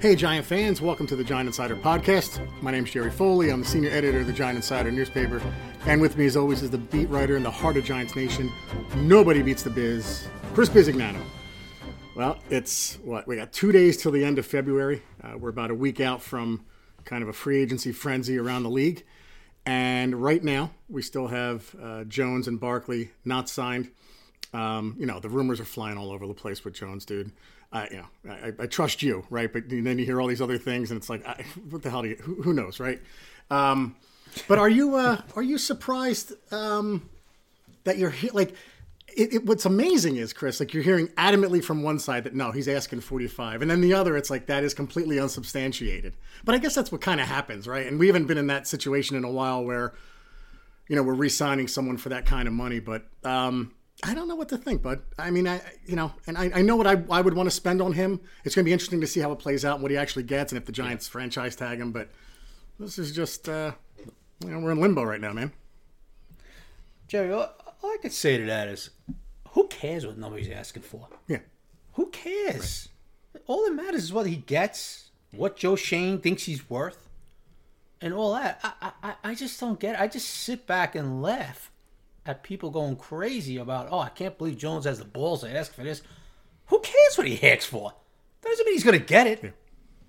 Hey, Giant fans. Welcome to the Giant Insider Podcast. My name's Jerry Foley. I'm the senior editor of the Giant Insider newspaper. And with me, as always, is the beat writer in the heart of Giants Nation. Nobody beats the biz, Chris Bisignano. Well, it's what? We got 2 days till the end of February. We're about a week out from kind of a free agency frenzy around the league. And right now, we still have Jones and Barkley not signed. You know, the rumors are flying all over the place with Jones, dude. I trust you, right? But then you hear all these other things, and it's like, what the hell do you? Who knows, right? But are you surprised that you're like? What's amazing is, Chris, like you're hearing adamantly from one side that no, he's asking 45, and then the other, it's like that is completely unsubstantiated. But I guess that's what kind of happens, right? And we haven't been in that situation in a while where, you know, we're re-signing someone for that kind of money, but. I don't know what to think, bud. I mean, I know what I would want to spend on him. It's going to be interesting to see how it plays out and what he actually gets, and if the Giants franchise tag him. But this is just, you know, we're in limbo right now, man. Jerry, all I could say to that is, who cares what number he's asking for? Yeah, who cares? Right. All that matters is what he gets, what Joe Schoen thinks he's worth, and all that. I just don't get it. I just sit back and laugh. At people going crazy about, oh, I can't believe Jones has the balls to ask for this. Who cares what he asks for? That doesn't mean he's going to get it. Yeah.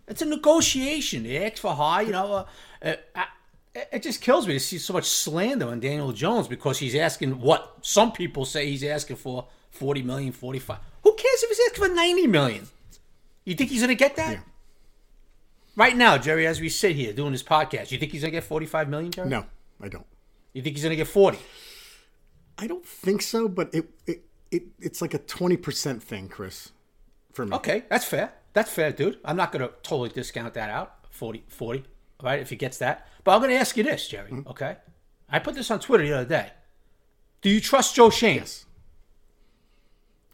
It's a negotiation. He asks for high, you know. It just kills me to see so much slander on Daniel Jones because he's asking what some people say he's asking for, $40 million, $45. Who cares if he's asking for $90 million? You think he's going to get that? Yeah. Right now, Jerry, as we sit here doing this podcast, you think he's going to get $45 million, Jerry? No, I don't. You think he's going to get $40? I don't think so, but it's like a 20% thing, Chris, for me. Okay, that's fair. That's fair, dude. I'm not going to totally discount that out, 40, right, if he gets that. But I'm going to ask you this, Jerry, mm-hmm. Okay? I put this on Twitter the other day. Do you trust Joe Schoen?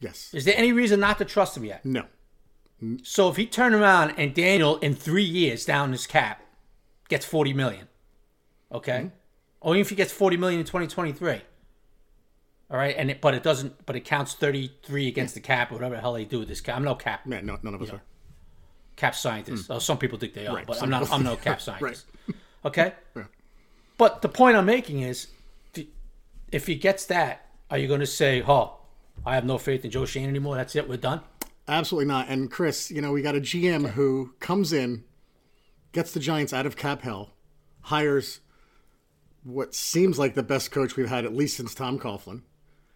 Yes. Is there any reason not to trust him yet? No. So if he turned around and Daniel, in 3 years down his cap, gets $40 million, okay? Mm-hmm. Only if he gets $40 million in 2023. All right, and it counts 33 against the cap or whatever the hell they do with this cap. I'm no cap. Man, no, none of us are cap scientists. Oh, some people think they are, right, but I'm no cap scientist. Right. Okay, yeah. But the point I'm making is, if he gets that, are you going to say, "Oh, I have no faith in Joe Schoen anymore. That's it. We're done." Absolutely not. And Chris, you know, we got a GM who comes in, gets the Giants out of cap hell, hires what seems like the best coach we've had at least since Tom Coughlin.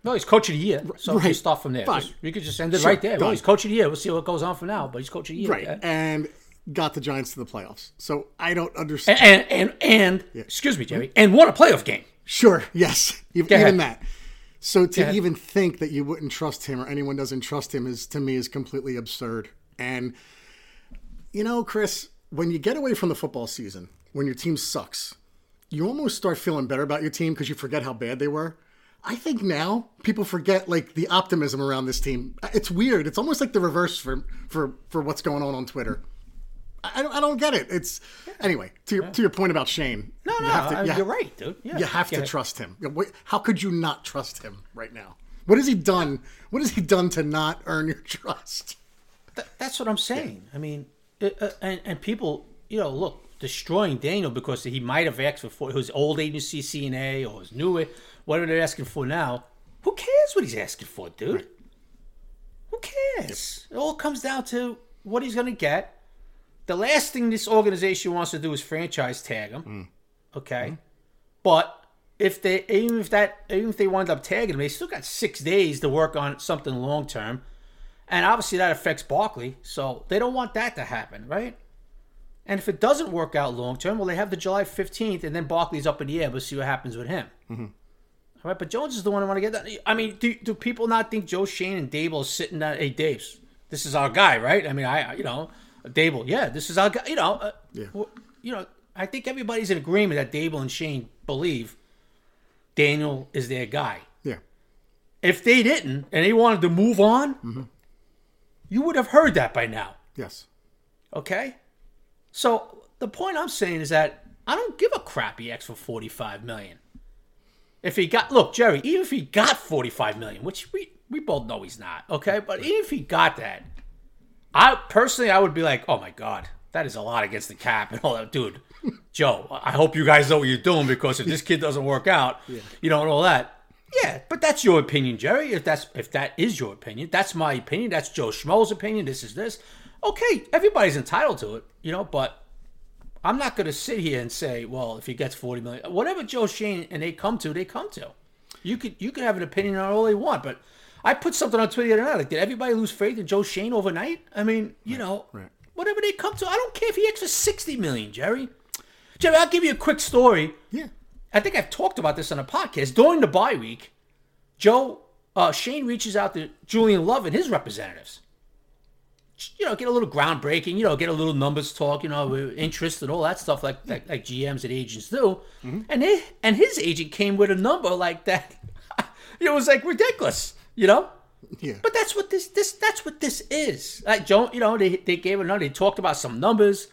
No, he's coach of the year, so right. We start from there. We could just end it right there. Well, he's coach of the year. We'll see what goes on from now, but he's coach of the year. Right, yeah. And got the Giants to the playoffs. So I don't understand. And excuse me, Jerry, and won a playoff game. Sure, yes, even that. So to even think that you wouldn't trust him or anyone doesn't trust him is, to me, is completely absurd. And, you know, Chris, when you get away from the football season, when your team sucks, you almost start feeling better about your team because you forget how bad they were. I think now people forget like the optimism around this team. It's weird. It's almost like the reverse for what's going on Twitter. I don't get it. It's anyway to your point about Shane. No, you're right, dude. Yeah, you have to trust him. How could you not trust him right now? What has he done? What has he done to not earn your trust? That's what I'm saying. Yeah. I mean, and people, look, destroying Daniel because he might have asked for his old agency CNA or his new, whatever they're asking for now. Who cares what he's asking for, dude? Right. Who cares? Yep. It all comes down to what he's going to get. The last thing this organization wants to do is franchise tag him. Okay, but if they wind up tagging him, they still got 6 days to work on something long term, and obviously that affects Barkley. So they don't want that to happen, right? And if it doesn't work out long term, well, they have the July 15th, and then Barkley's up in the air. We'll see what happens with him. Mm-hmm. All right, but Jones is the one who want to get that. I mean, do people not think Joe Schoen and Daboll sitting down? Hey, Daves, this is our guy, right? I mean, Daboll, yeah, this is our guy. I think everybody's in agreement that Daboll and Shane believe Daniel is their guy. Yeah. If they didn't and they wanted to move on, you would have heard that by now. Yes. Okay. So the point I'm saying is that I don't give a crap he asked for $45 million. If he got, look, Jerry, even if he got $45 million, which we both know he's not, okay, but even if he got that, I would be like, oh my God, that is a lot against the cap and all that. Dude, Joe, I hope you guys know what you're doing, because if this kid doesn't work out, and all that. Yeah, but that's your opinion, Jerry. If that is your opinion, that's my opinion. That's Joe Schmo's opinion. This is this. Okay, everybody's entitled to it, but I'm not going to sit here and say, well, if he gets $40 million, whatever Joe Schoen and they come to. You could have an opinion on all they want, but I put something on Twitter the other night. Like, did everybody lose faith in Joe Schoen overnight? I mean, whatever they come to, I don't care if he asks for $60 million, Jerry. Jerry, I'll give you a quick story. Yeah. I think I've talked about this on a podcast. During the bye week, Joe Schoen reaches out to Julian Love and his representatives. Get a little groundbreaking, get a little numbers talk, interest and all that stuff like GMs and agents do. Mm-hmm. And his agent came with a number like that. It was like ridiculous. Yeah. But that's what this is. Like Joe, they gave a number. They talked about some numbers,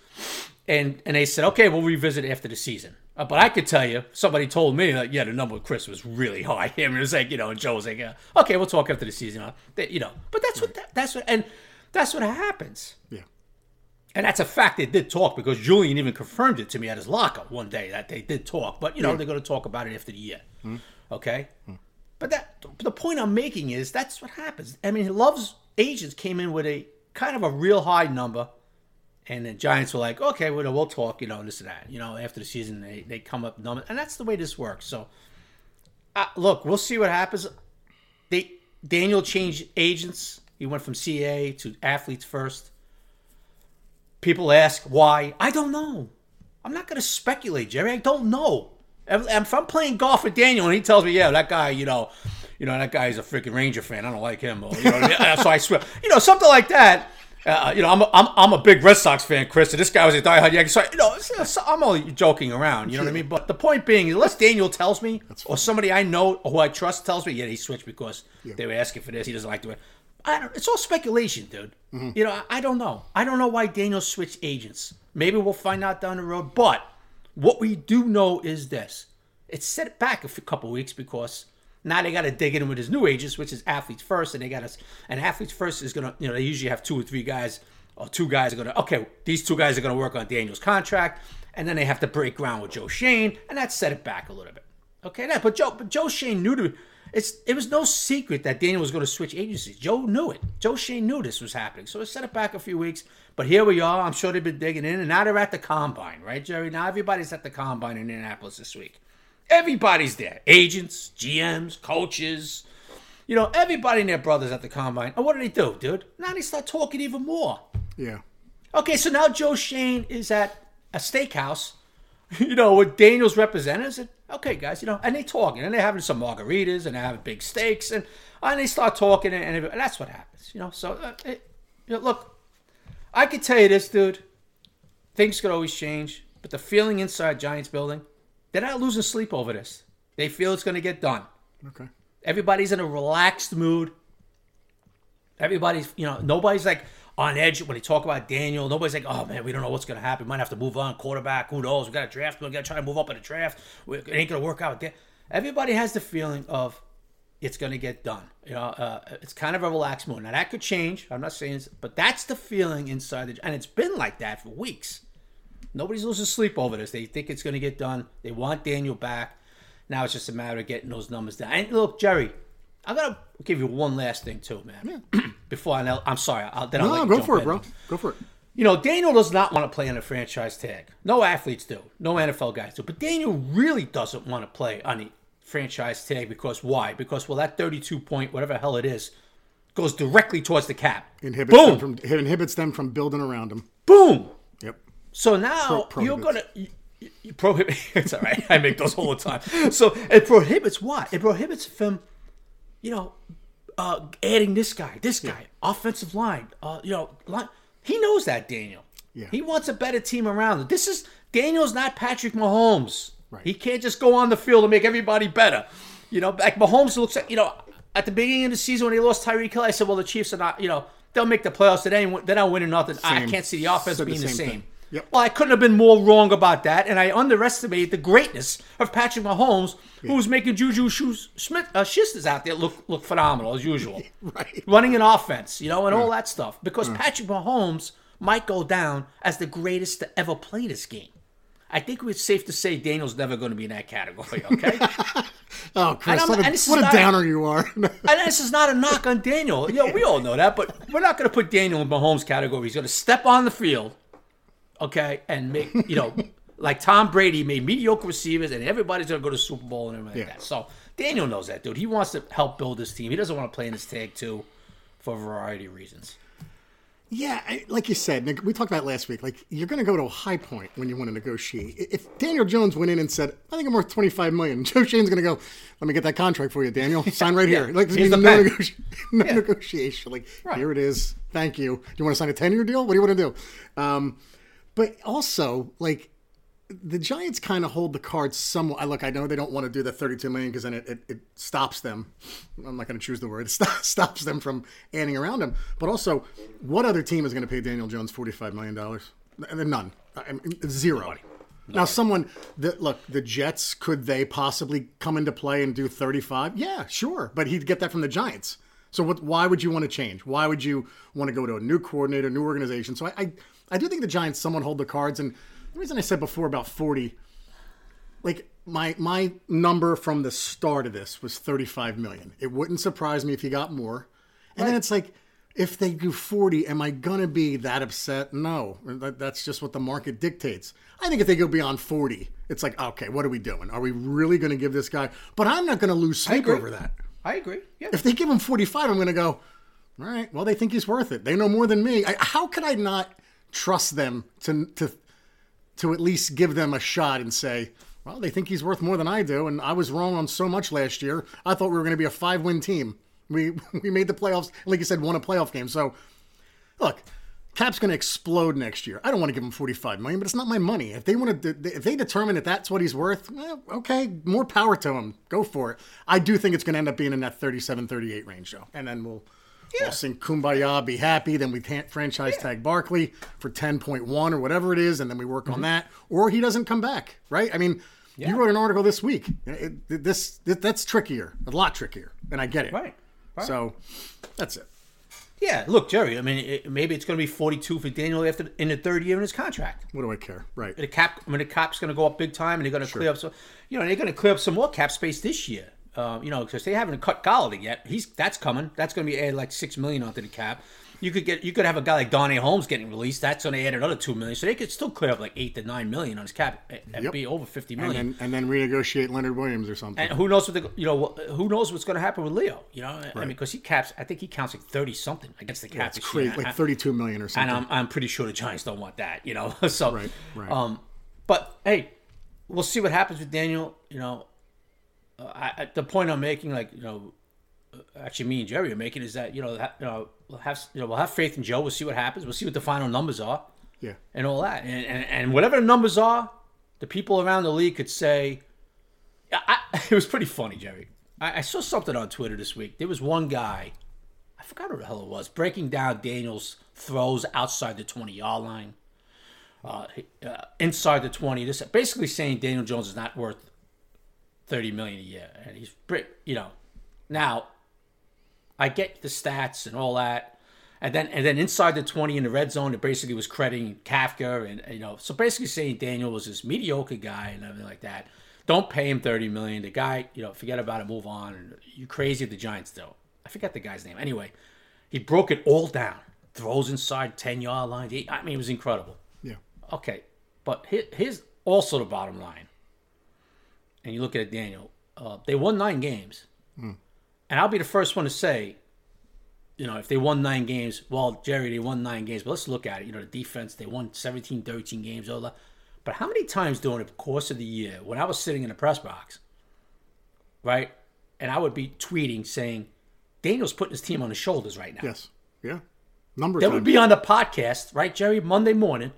and they said, okay, we'll revisit it after the season. But I could tell you, somebody told me that the number with Chris was really high. I mean, it was like and Joe was like, okay, we'll talk after the season. But that's what that's what happens. Yeah. And that's a fact. They did talk, because Julian even confirmed it to me at his locker one day that they did talk. But they're going to talk about it after the year. Mm-hmm. Okay. Mm-hmm. But the point I'm making is that's what happens. I mean, Love's agents came in with a kind of a real high number, and the Giants were like, okay, we'll talk, this and that. After the season, they come up numbers. And that's the way this works. So, look, we'll see what happens. Daniel changed agents. He went from CA to Athletes First. People ask why. I don't know. I'm not going to speculate, Jerry. I don't know. If I'm playing golf with Daniel and he tells me, yeah, that guy, that guy is a freaking Ranger fan, I don't like him. Or, what I mean? So I swear, something like that. I'm a big Red Sox fan, Chris, and this guy was a diehard Yankee. So, so I'm only joking around. You know what I mean? But the point being, unless Daniel tells me, or somebody I know or who I trust tells me, yeah, he switched because they were asking for this. He doesn't like the way. It's all speculation, dude. Mm-hmm. I don't know. I don't know why Daniel switched agents. Maybe we'll find out down the road, but. What we do know is this. It's set back a couple weeks because now they got to dig in with his new agents, which is Athletes First, and they got us. And Athletes First is going to, they usually have two or three guys, or two guys are going to, okay, these two guys are going to work on Daniel's contract, and then they have to break ground with Joe Schoen, and that set it back a little bit. Okay, but Joe Schoen knew it was no secret that Daniel was going to switch agencies. Joe knew it. Joe Schoen knew this was happening. So it set it back a few weeks. But here we are. I'm sure they've been digging in. And now they're at the Combine, right, Jerry? Now everybody's at the Combine in Indianapolis this week. Everybody's there. Agents, GMs, coaches. Everybody and their brother's at the Combine. And what do they do, dude? Now they start talking even more. Yeah. Okay, so now Joe Schoen is at a steakhouse, with Daniel's representatives. Okay, guys, and they're talking, and they're having some margaritas, and they're having big steaks, and they start talking, and that's what happens, So, look, I could tell you this, dude. Things could always change, but the feeling inside Giants building, they're not losing sleep over this. They feel it's going to get done. Okay. Everybody's in a relaxed mood. Everybody's, nobody's like, on edge when they talk about Daniel. Nobody's like, oh, man, we don't know what's going to happen. We might have to move on. Quarterback, who knows? We got to draft. We got to try to move up in the draft. It ain't going to work out. Everybody has the feeling of it's going to get done. You know, it's kind of a relaxed mood. Now, that could change. I'm not saying this, but that's the feeling inside. And it's been like that for weeks. Nobody's losing sleep over this. They think it's going to get done. They want Daniel back. Now it's just a matter of getting those numbers down. And look, Jerry, I'm going to give you one last thing, too, man. Yeah. Before I'm sorry. Go for it, bro. Go for it. You know, Daniel does not want to play on a franchise tag. No athletes do. No NFL guys do. But Daniel really doesn't want to play on the franchise tag because why? Because, well, that 32-point, whatever the hell it is, goes directly towards the cap. Inhibits them from building around him. Boom. Yep. So now you're going to... You prohibit. It's all right. I make those all the time. So it prohibits what? It prohibits from, you know, adding this guy, offensive line. Line. He knows that, Daniel. Yeah. He wants a better team around him. Daniel's not Patrick Mahomes. Right. He can't just go on the field and make everybody better. You know, like Mahomes looks like, you know, at the beginning of the season when he lost Tyreek Hill, I said, well, the Chiefs are not, you know, they'll make the playoffs today. They're not winning nothing. I can't see the offense being the same. Yep. Well, I couldn't have been more wrong about that, and I underestimated the greatness of Patrick Mahomes, who was making Juju Smith-Schuster out there look phenomenal, as usual. Right. Running an offense, you know, and all that stuff. Because Patrick Mahomes might go down as the greatest to ever play this game. I think it's safe to say Daniel's never going to be in that category, okay? Oh, Chris, what a downer you are. And this is not a knock on Daniel. You know, we all know that, but we're not going to put Daniel in Mahomes' category. He's going to step on the field. Okay, and make, you know, like Tom Brady made mediocre receivers, and everybody's gonna go to the Super Bowl and everything like that. So Daniel knows that, dude. He wants to help build this team. He doesn't want to play in his tag too, for a variety of reasons. Yeah, like you said, Nick, we talked about it last week. Like, you're gonna go to a high point when you want to negotiate. If Daniel Jones went in and said, "I think I'm worth $25 million," Joe Shane's gonna go, "Let me get that contract for you, Daniel. Sign right here." Like, there's no negotiation. Like, here it is. Thank you. Do you want to sign a 10-year deal? What do you want to do? But also, like, the Giants kind of hold the cards somewhat. Look, I know they don't want to do the $32 million because then it stops them. I'm not going to choose the word. It stops them from adding around him. But also, what other team is going to pay Daniel Jones $45 million? None. Zero. Nobody. Now, the Jets, could they possibly come into play and do 35? Yeah, sure. But he'd get that from the Giants. So why would you want to change? Why would you want to go to a new coordinator, new organization? So I do think the Giants somewhat hold the cards. And the reason I said before about 40, like my number from the start of this was 35 million. It wouldn't surprise me if he got more. And then it's like, if they do 40, am I going to be that upset? No, that's just what the market dictates. I think if they go beyond 40, it's like, okay, what are we doing? Are we really going to give this guy? But I'm not going to lose sleep over that. I agree. Yeah. If they give him 45, I'm going to go, all right, well, they think he's worth it. They know more than me. How could I not trust them to at least give them a shot and say, well, they think he's worth more than I do, and I was wrong on so much last year. I thought we were going to be a 5-win team. We made the playoffs, like you said, won a playoff game. So, look, cap's going to explode next year. I don't want to give him $45 million, but it's not my money. If they want to, if they determine that that's what he's worth, well, okay, more power to him. Go for it. I do think it's going to end up being in that 37-38 range, though, and then we'll sing Kumbaya, be happy. Then we can't franchise tag Barkley for 10.1 or whatever it is, and then we work on that. Or he doesn't come back, right? I mean, you wrote an article this week. That's trickier, a lot trickier, and I get it. Right. So that's it. Yeah, look, Jerry, I mean, maybe it's going to be 42 for Daniel in the third year in his contract. What do I care? Right. The cap's going to go up big time, and they're going to clear up some, you know, they're going to clear up some more cap space this year. You know, because they haven't cut Galladay yet. That's coming. That's going to be added like $6 million onto the cap. You could have a guy like Darnay Holmes getting released. That's going to add another $2 million. So they could still clear up like $8 to $9 million on his cap and be over $50 million. And then renegotiate Leonard Williams or something. And who knows who knows what's going to happen with Leo? You know, I mean, because I think he counts like 30 something against the cap. That's crazy, like $32 million or something. And I'm pretty sure the Giants don't want that. You know, so right. But hey, we'll see what happens with Daniel. You know. The point I'm making, like, you know, actually me and Jerry are making is that, we'll have faith in Joe. We'll see what happens. We'll see what the final numbers are. Yeah. And all that. And whatever the numbers are, the people around the league could say, it was pretty funny, Jerry. I saw something on Twitter this week. There was one guy, I forgot who the hell it was, breaking down Daniel's throws outside the 20-yard line. Inside the 20, this basically saying Daniel Jones is not worth $30 million a year. And he's pretty, you know. Now, I get the stats and all that. And then inside the 20 in the red zone, it basically was crediting Kafka and, you know. So basically saying Daniel was this mediocre guy and everything like that. Don't pay him $30 million. The guy, you know, forget about it, move on. And you're crazy if the Giants don't. I forgot the guy's name. Anyway, he broke it all down. Throws inside 10-yard line. I mean, it was incredible. Yeah. Okay, but here's also the bottom line. And you look at Daniel. They won 9 games. Mm. And I'll be the first one to say, you know, if they won 9 games, well, Jerry, they won 9 games. But let's look at it. You know, the defense, they won 17, 13 games, all that. But how many times during the course of the year, when I was sitting in the press box, right, and I would be tweeting saying, Daniel's putting his team on his shoulders right now. Yes. Yeah. Number of times. That would be on the podcast, right, Jerry, Monday morning.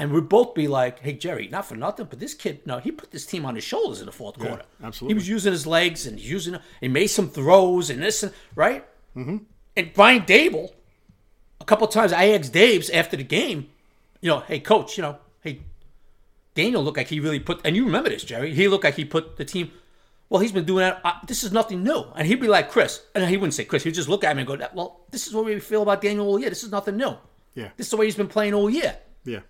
And we'd both be like, hey, Jerry, not for nothing, but this kid, no, he put this team on his shoulders in the fourth quarter. Absolutely. He was using his legs and he made some throws and this, and right? Mm-hmm. And Brian Daboll, a couple times I asked Daves after the game, you know, hey, coach, you know, hey, Daniel looked like he really put, and you remember this, Jerry, he looked like he put the team, well, he's been doing that, this is nothing new. And he'd be like, Chris, and he wouldn't say Chris, he'd just look at me and go, well, this is what we feel about Daniel all year, this is nothing new. Yeah. This is the way he's been playing all year. Yeah.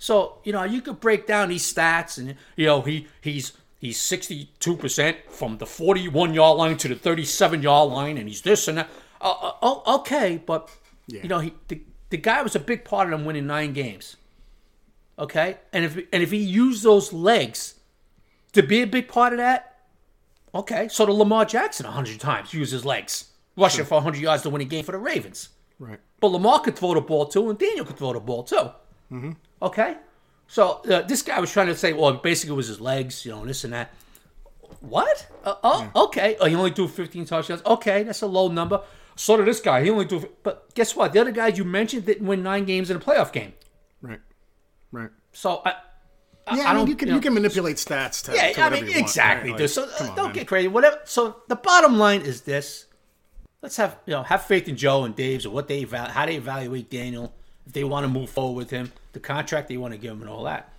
So, you know, you could break down these stats and, you know, he's 62% from the 41-yard line to the 37-yard line and he's this and that. Okay, but, yeah. You know, the guy was a big part of them winning 9 games. Okay? And if he used those legs to be a big part of that, okay. So did Lamar Jackson 100 times used his legs, rushing for 100 yards to win a game for the Ravens. Right. But Lamar could throw the ball, too, and Daniel could throw the ball, too. Mm-hmm. Okay, so this guy was trying to say, well, basically it was his legs, you know, and this and that. What? Okay. Oh, he only threw 15 touchdowns. Okay, that's a low number. So did this guy. He only threw, but guess what? The other guys you mentioned didn't win 9 games in a playoff game. Right. So you can manipulate stats to yeah, I mean, you want, exactly. Right? Like, so don't get crazy. Whatever. So the bottom line is this: let's have faith in Joe and Dave's or what they how they evaluate Daniel. If they want to move forward with him, the contract they want to give him and all that.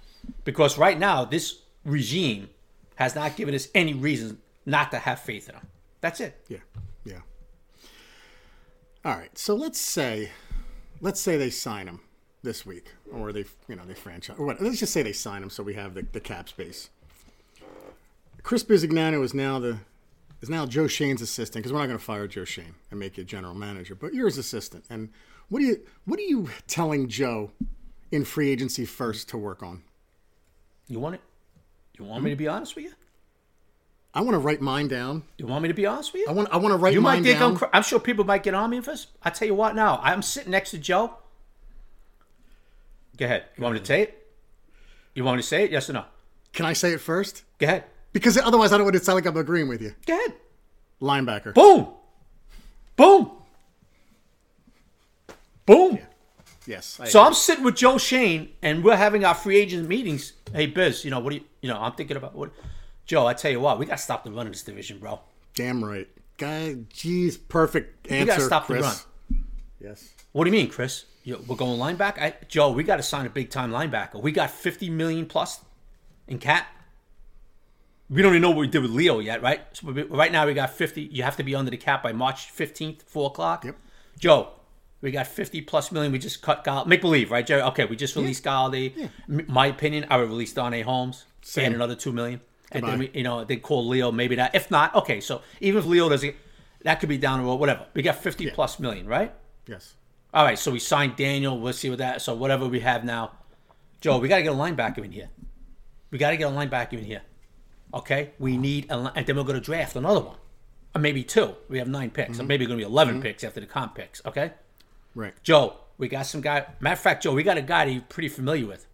Because right now, this regime has not given us any reason not to have faith in him. That's it. Yeah. All right. So let's say they sign him this week or they franchise or whatever. Let's just say they sign him so we have the cap space. Chris Bisignano is now Joe Schoen's assistant because we're not going to fire Joe Schoen and make you general manager, but you're his assistant. And what are you telling Joe in free agency first to work on? You want it? You want me to be honest with you? I want to write mine down. You want me to be honest with you? I want to write you mine down. I'm sure people might get on me first. I tell you what now. I'm sitting next to Joe. Go ahead. You want me to say it? You want me to say it? Yes or no? Can I say it first? Go ahead. Because otherwise I don't want it to sound like I'm agreeing with you. Go ahead. Linebacker. Boom. Yeah. Yes. So I'm sitting with Joe Schoen and we're having our free agent meetings. Hey, Biz, you know, what do you know, I'm thinking about what Joe, I tell you what, we got to stop the run in this division, bro. Damn right. God, geez, perfect answer, we got to stop Chris. The run. Yes. What do you mean, Chris? We're going linebacker? Joe, we got to sign a big-time linebacker. We got $50 million plus in cap. We don't even know what we did with Leo yet, right? So right now we got 50. You have to be under the cap by March 15th, 4 o'clock. Yep. Joe. We got $50+ million. We just cut Galladay. Make believe, right, Jerry? Okay, we just released Galladay. Yeah. My opinion, I would release Darnay Holmes and another $2 million. And then we, they call Leo. Maybe that. If not, okay. So even if Leo doesn't, that could be down the road. Whatever. We got $50+ million, right? Yes. All right. So we signed Daniel. We'll see what that. So whatever we have now, Joe, we got to get a linebacker in here. Okay. We need, and then we're going to draft another one, or maybe two. We have 9 picks. Mm-hmm. Or maybe going to be 11 picks after the comp picks. Okay. Right. Joe, we got some guy. Matter of fact, Joe, we got a guy that you're pretty familiar with.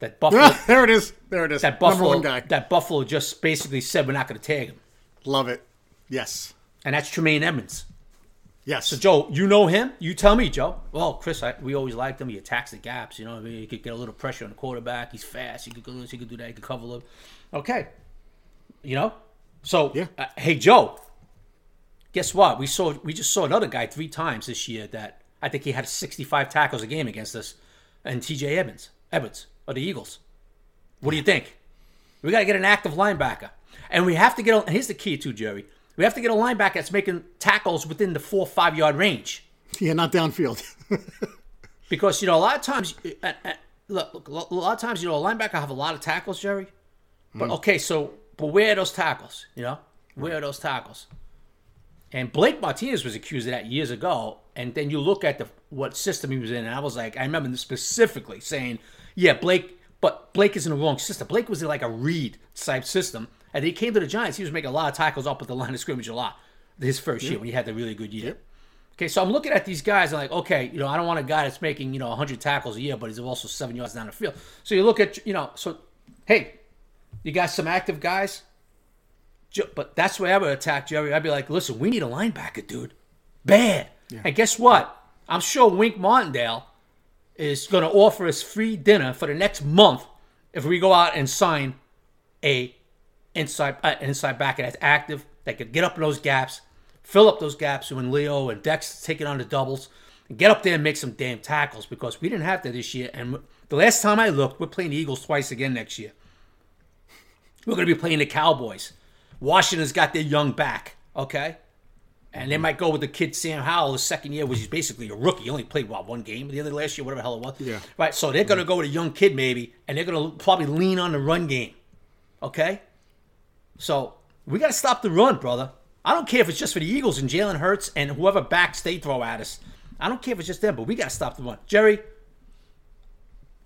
That Buffalo. There it is. That Buffalo number one guy. That Buffalo just basically said we're not going to tag him. Love it. Yes. And that's Tremaine Edmunds. Yes. So, Joe, you know him. You tell me, Joe. Well, Chris, we always liked him. He attacks the gaps. You know what I mean? He could get a little pressure on the quarterback. He's fast. He could go this. He could do that. He could cover up. Okay. You know? So, hey, Joe, guess what? We just saw another guy 3 times this year that I think he had 65 tackles a game against us. And TJ Edmunds of the Eagles. What do you think? We got to get an active linebacker. And we have to get, here's the key too, Jerry. We have to get a linebacker that's making tackles within the 4 or 5 yard range. Yeah, not downfield. Because, you know, a lot of times, a linebacker have a lot of tackles, Jerry. But okay, but where are those tackles? You know, where are those tackles? And Blake Martinez was accused of that years ago. And then you look at what system he was in, and I was like, I remember specifically saying, yeah, Blake, but Blake is in the wrong system. Blake was in like a read type system. And then he came to the Giants. He was making a lot of tackles up at the line of scrimmage a lot his first year when he had the really good year. Yep. Okay, so I'm looking at these guys and like, okay, you know, I don't want a guy that's making, you know, 100 tackles a year, but he's also 7 yards down the field. So you look at, you know, so, hey, you got some active guys? But that's where I would attack Jerry. I'd be like, listen, we need a linebacker, dude. Bad. Yeah. And guess what? I'm sure Wink Martindale is going to offer us free dinner for the next month if we go out and sign a inside backer that's active, that could get up in those gaps, fill up those gaps when Leo and Dex taking on the doubles, and get up there and make some damn tackles, because we didn't have that this year. And the last time I looked, we're playing the Eagles twice again next year. We're going to be playing the Cowboys. Washington's got their young back, okay? And they might go with the kid Sam Howell the second year, which is basically a rookie. He only played, one game the other last year, whatever the hell it was. Yeah. Right, so they're going to go with a young kid maybe, and they're going to probably lean on the run game, okay? So we got to stop the run, brother. I don't care if it's just for the Eagles and Jalen Hurts and whoever backs they throw at us. I don't care if it's just them, but we got to stop the run. Jerry,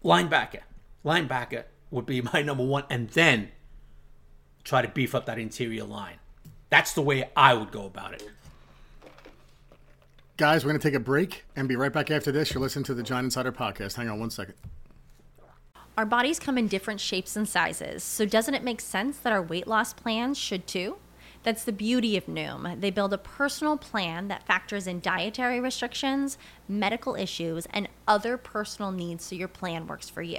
linebacker. Linebacker would be my number one, and then try to beef up that interior line. That's the way I would go about it. Guys, we're going to take a break and be right back after this. You're listening to the Giant Insider Podcast. Hang on one second. Our bodies come in different shapes and sizes, so doesn't it make sense that our weight loss plans should too? That's the beauty of Noom. They build a personal plan that factors in dietary restrictions, medical issues, and other personal needs so your plan works for you.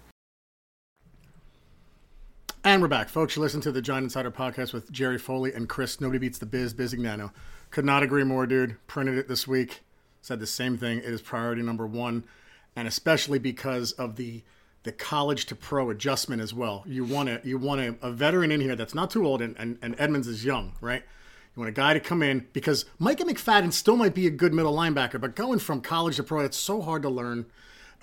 And we're back, folks. You listen to the Giant Insider Podcast with Jerry Foley and Chris. Nobody beats the Biz, Bisignano. Could not agree more, dude. Printed it this week. Said the same thing. It is priority number one. And especially because of the college to pro adjustment as well. You want a veteran in here that's not too old, and Edmunds is young, right? You want a guy to come in, because Micah McFadden still might be a good middle linebacker, but going from college to pro, it's so hard to learn.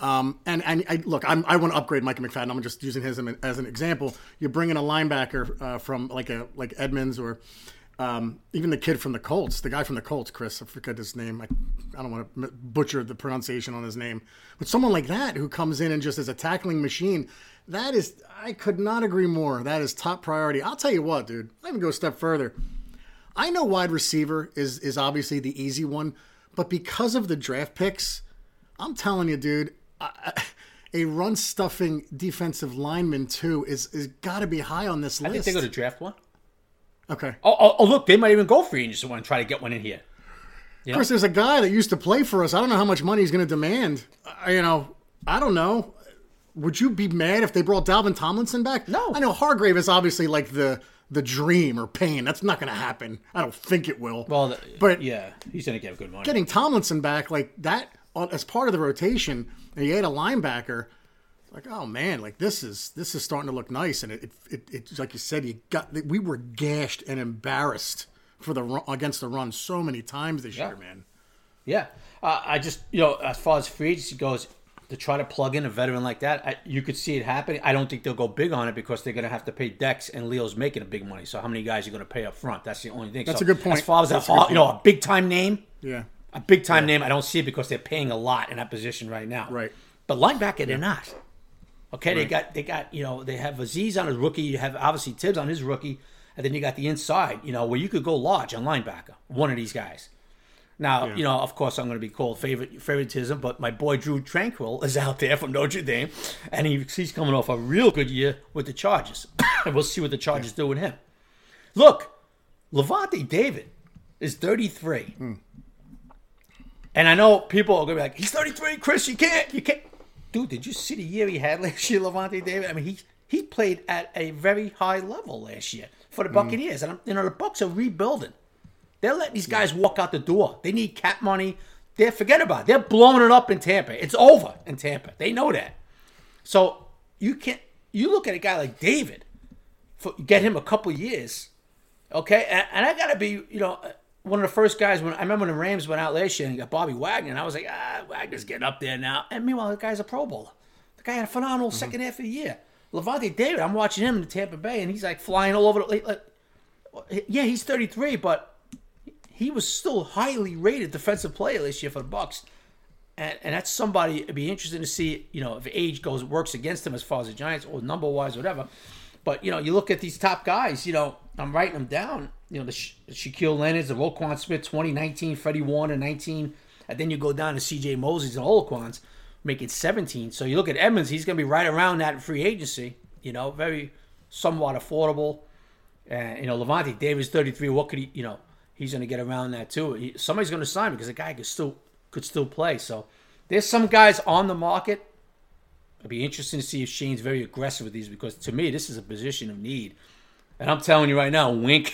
I want to upgrade Micah McFadden. I'm just using him as an example. You bring in a linebacker from like Edmunds, or even the kid from the Colts, the guy from the Colts, Chris. I forget his name. I don't want to butcher the pronunciation on his name. But someone like that who comes in and just is a tackling machine, that is, I could not agree more. That is top priority. I'll tell you what, dude. Let me go a step further. I know wide receiver is obviously the easy one, but because of the draft picks, I'm telling you, dude, a run-stuffing defensive lineman, too, is got to be high on this list. I think they're going to draft one. Okay. Oh, look, they might even go for you and just want to try to get one in here. You know? Of course, there's a guy that used to play for us. I don't know how much money he's going to demand. I don't know. Would you be mad if they brought Dalvin Tomlinson back? No. I know Hargrave is obviously like the dream or pain. That's not going to happen. I don't think it will. Well, but he's going to get good money. Getting Tomlinson back like that as part of the rotation, and you had a linebacker, like, oh man, like this is starting to look nice. And it like you said, we were gashed and embarrassed for against the run so many times this year, man. Yeah, I just, you know, as far as free agency goes, to try to plug in a veteran like that, you could see it happening. I don't think they'll go big on it because they're going to have to pay Dex, and Leo's making a big money. So how many guys are you going to pay up front? That's the only thing. That's a good point. As far as a big time name, yeah. a big-time name. I don't see it because they're paying a lot in that position right now. Right. But linebacker, they're not. Okay, they got you know, they have Azeez on his rookie. You have, obviously, Thibs on his rookie. And then you got the inside, you know, where you could go large on linebacker, one of these guys. Now, you know, of course, I'm going to be called favoritism, but my boy Drew Tranquill is out there from Notre Dame, and he's coming off a real good year with the Chargers. And we'll see what the Chargers do with him. Look, Lavonte David is 33. And I know people are going to be like, he's 33, Chris, you can't. Dude, did you see the year he had last year, Lavonte David? I mean, he played at a very high level last year for the Buccaneers. And, you know, the Bucs are rebuilding. They're letting these guys walk out the door. They need cap money. Forget about it. They're blowing it up in Tampa. It's over in Tampa. They know that. So you look at a guy like David, get him a couple years, okay? And I got to be, you know, one of the first guys. I remember when the Rams went out last year and got Bobby Wagner, and I was like, Wagner's getting up there now. And meanwhile, the guy's a Pro Bowler. The guy had a phenomenal second half of the year. Lavonte David, I'm watching him in Tampa Bay, and he's like flying all over the like, yeah, he's 33, but he was still highly rated defensive player this year for the Bucs, and that's somebody. It'd be interesting to see, you know, if age works against him as far as the Giants or number wise, whatever. But you know, you look at these top guys. You know, I'm writing them down. You know, the Shaquille Leonard's, the Roquan Smith, 2019, Freddie Warner, 19, and then you go down to C.J. Mosley's and Olaquans, making 17. So you look at Edmunds; he's going to be right around that in free agency. You know, very somewhat affordable. And you know, Lavonte Davis, 33. What could he? You know. He's going to get around that too. Somebody's going to sign him because the guy could still play. So there's some guys on the market. It'd be interesting to see if Shane's very aggressive with these because to me this is a position of need. And I'm telling you right now, Wink,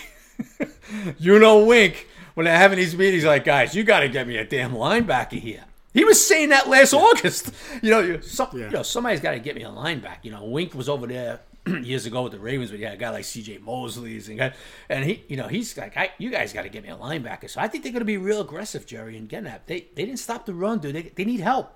you know Wink, when they're having these meetings like, guys, you got to get me a damn linebacker here. He was saying that last August. You know, you know, somebody's got to get me a linebacker. You know, Wink was over there years ago with the Ravens, but yeah, a guy like C.J. Mosley's and he, you know, he's like, you guys got to get me a linebacker. So I think they're going to be real aggressive, Jerry, and getting that. They didn't stop the run, dude. They need help.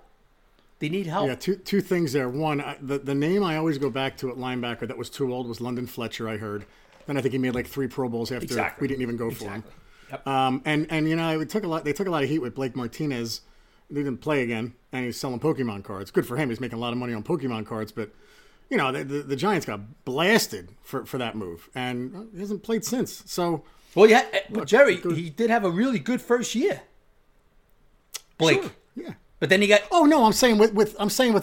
They need help. Yeah, two things there. One, the name I always go back to at linebacker that was too old was London Fletcher. I heard. Then I think he made like 3 Pro Bowls after we didn't even go for him. Yep. And you know, it took a lot. They took a lot of heat with Blake Martinez. They didn't play again, and he's selling Pokemon cards. Good for him. He's making a lot of money on Pokemon cards, but. You know, the Giants got blasted for that move, and he hasn't played since. So, well, yeah, but Jerry, he did have a really good first year, Blake. Sure, yeah, but then he got. Oh no, I'm saying with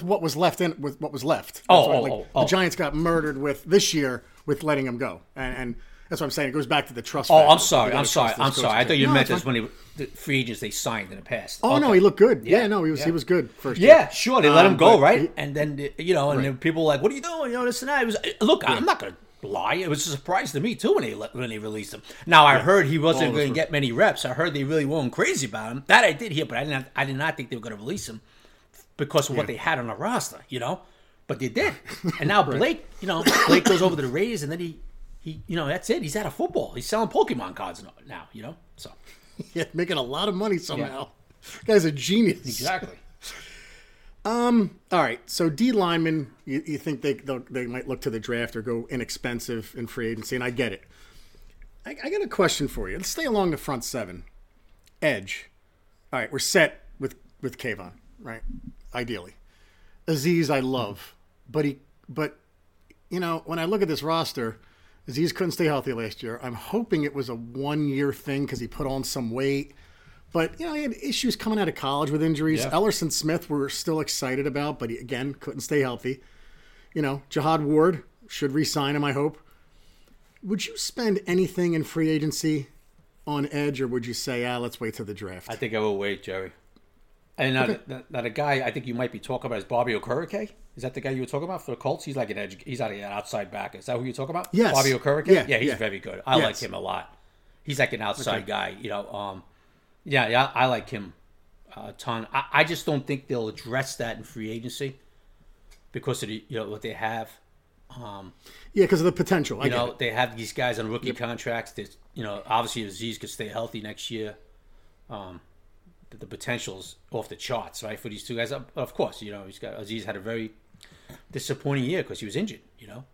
what was left in with what was left. The Giants got murdered with this year with letting him go, and that's what I'm saying. It goes back to the trust. Oh, factor. I'm sorry. I thought you meant this when the free agents they signed in the past. Oh, okay. No, he looked good. Yeah, no, he was good first year. Yeah, sure, they let him go, right? Then people were like, what are you doing? You know, this and that. I'm not going to lie. It was a surprise to me, too, when they released him. Now, I heard he wasn't going to get many reps. I heard they really weren't crazy about him. That I did hear, but I did not think they were going to release him because of what they had on the roster, you know? But they did. And now Blake, you know, Blake goes over to the Raiders, and then he, you know, that's it. He's out of football. He's selling Pokemon cards now, you know? So, yeah, making a lot of money somehow. Yeah. Guy's a genius. Exactly. All right. So D linemen, you think they might look to the draft or go inexpensive in free agency, and I get it. I got a question for you. Let's stay along the front seven. Edge. All right, we're set with Kayvon, right? Ideally. Azeez, I love, but you know, when I look at this roster. Azeez couldn't stay healthy last year. I'm hoping it was a one-year thing because he put on some weight. But, you know, he had issues coming out of college with injuries. Yeah. Ellerson Smith we're still excited about, but he, again, couldn't stay healthy. You know, Jihad Ward should re-sign him, I hope. Would you spend anything in free agency on Edge, or would you say, let's wait till the draft? I think I will wait, Jerry. And now the guy I think you might be talking about is Bobby Okereke. Is that the guy you were talking about for the Colts? He's like an edge. He's like an outside backer. Is that who you're talking about? Yes. Bobby Okereke? Yeah, he's very good. I like him a lot. He's like an outside guy, you know. I like him a ton. I just don't think they'll address that in free agency because of the, you know, what they have. Because of the potential. You know, they have these guys on rookie contracts. That, you know, obviously Azeez could stay healthy next year. The potential's off the charts, right, for these two guys. Of course, you know, Azeez had a very disappointing year because he was injured, you know.